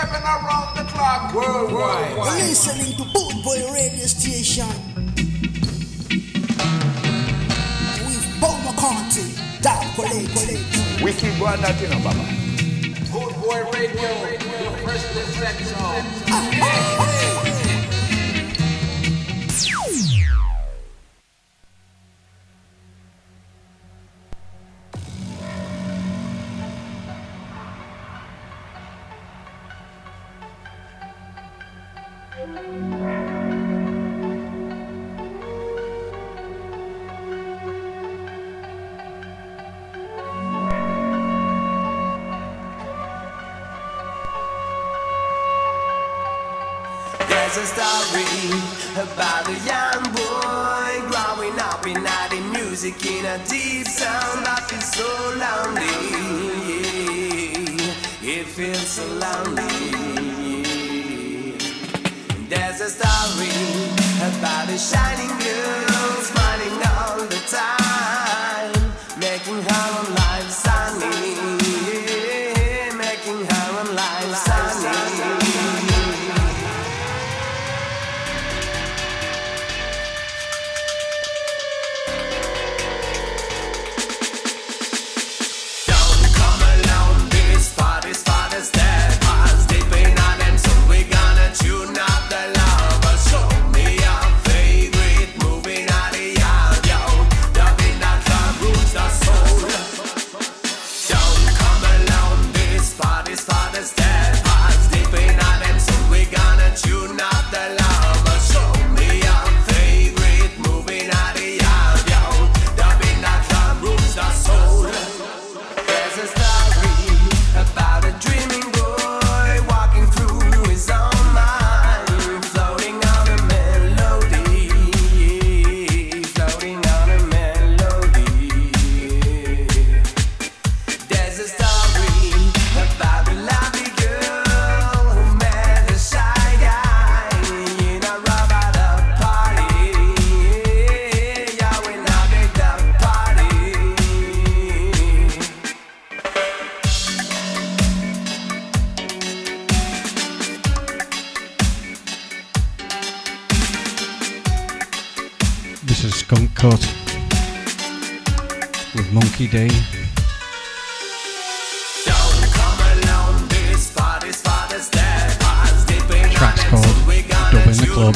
seven around the clock worldwide. You're listening to Boot Boy Radio Station with Bob McCarty, Dub Cobra. We keep going that, you know, Baba. Boot Boy Radio, Radio, first and second. Ah, ah, ah. There's a story about a young boy growing up in naughty music in a deep sound that feels so lonely. It feels so lonely. There's a story about a shining girl smiling all the time, making her own life sunny. Day. Tracks called Dub in the Club.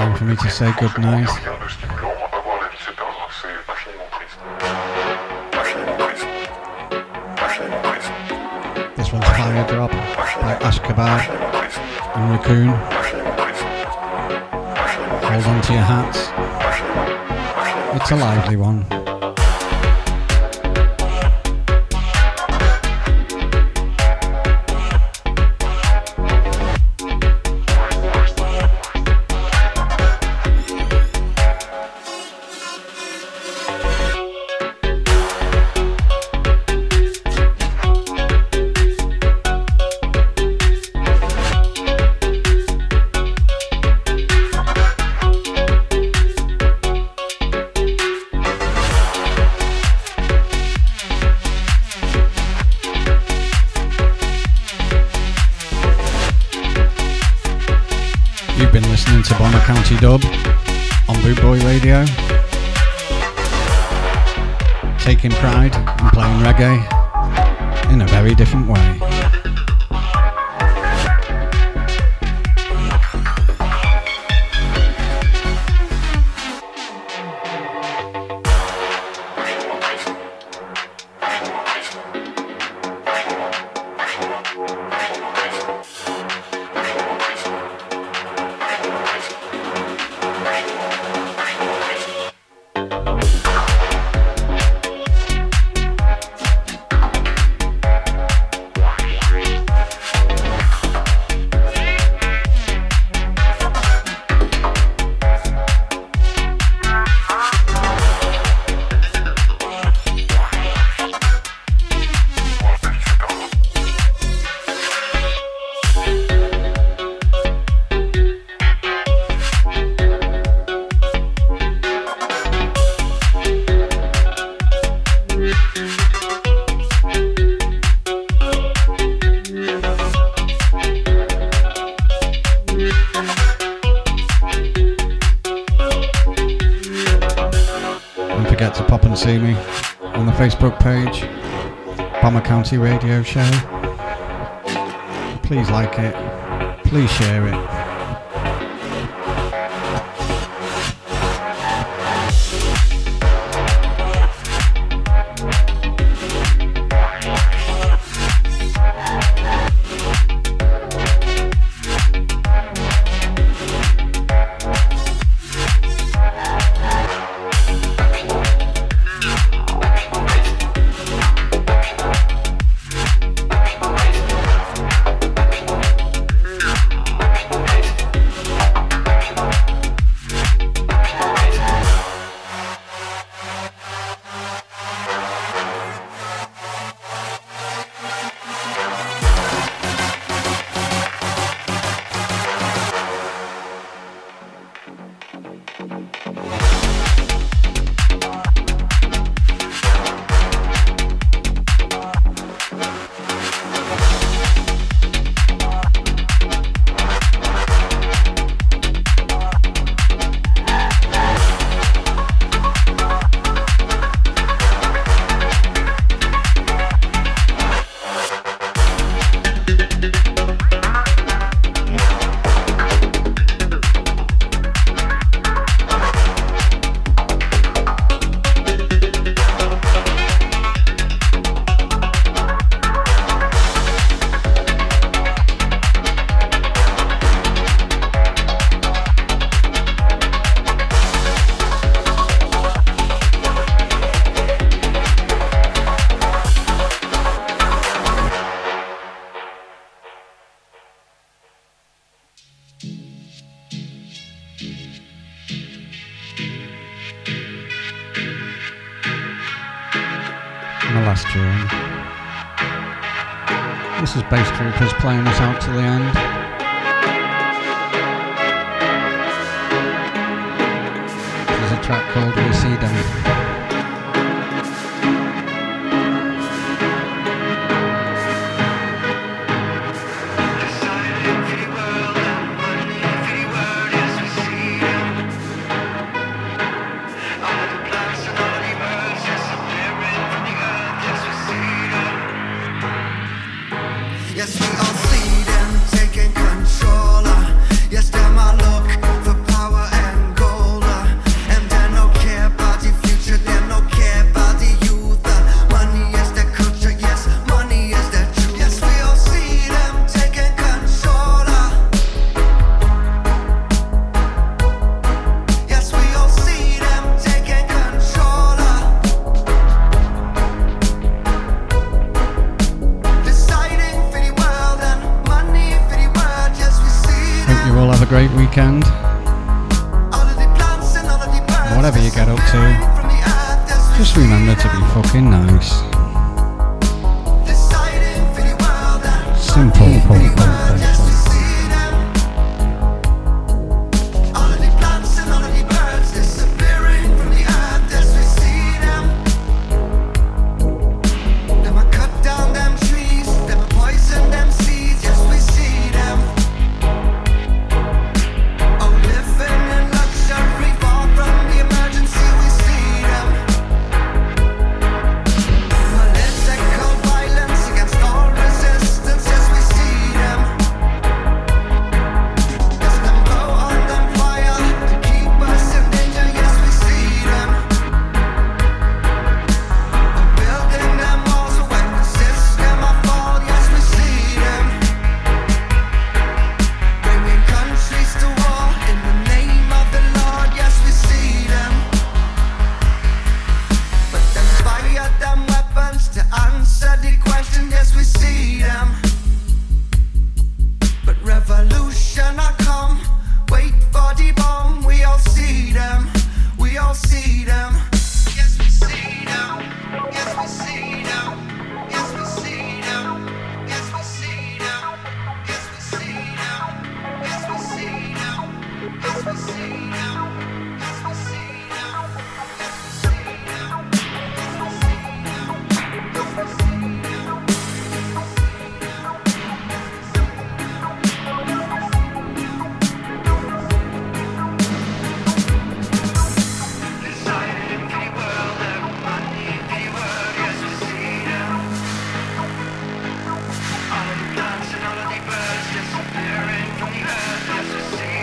Time for me to say good night. This one's Fire Drop by Ashkabar. and Raccoon. Hold on to your hats. It's a lively one. Dub on Boot Boy Radio, taking pride in playing reggae in a very different way. Radio show. Please like it. Please share it. Playing us out to the end. There's a track called We See Them. Yes, we all see them taking you all have a great weekend. Whatever you get up to, just remember to be fucking nice. Simple, simple, simple, simple. Disappearing from the earth as we see.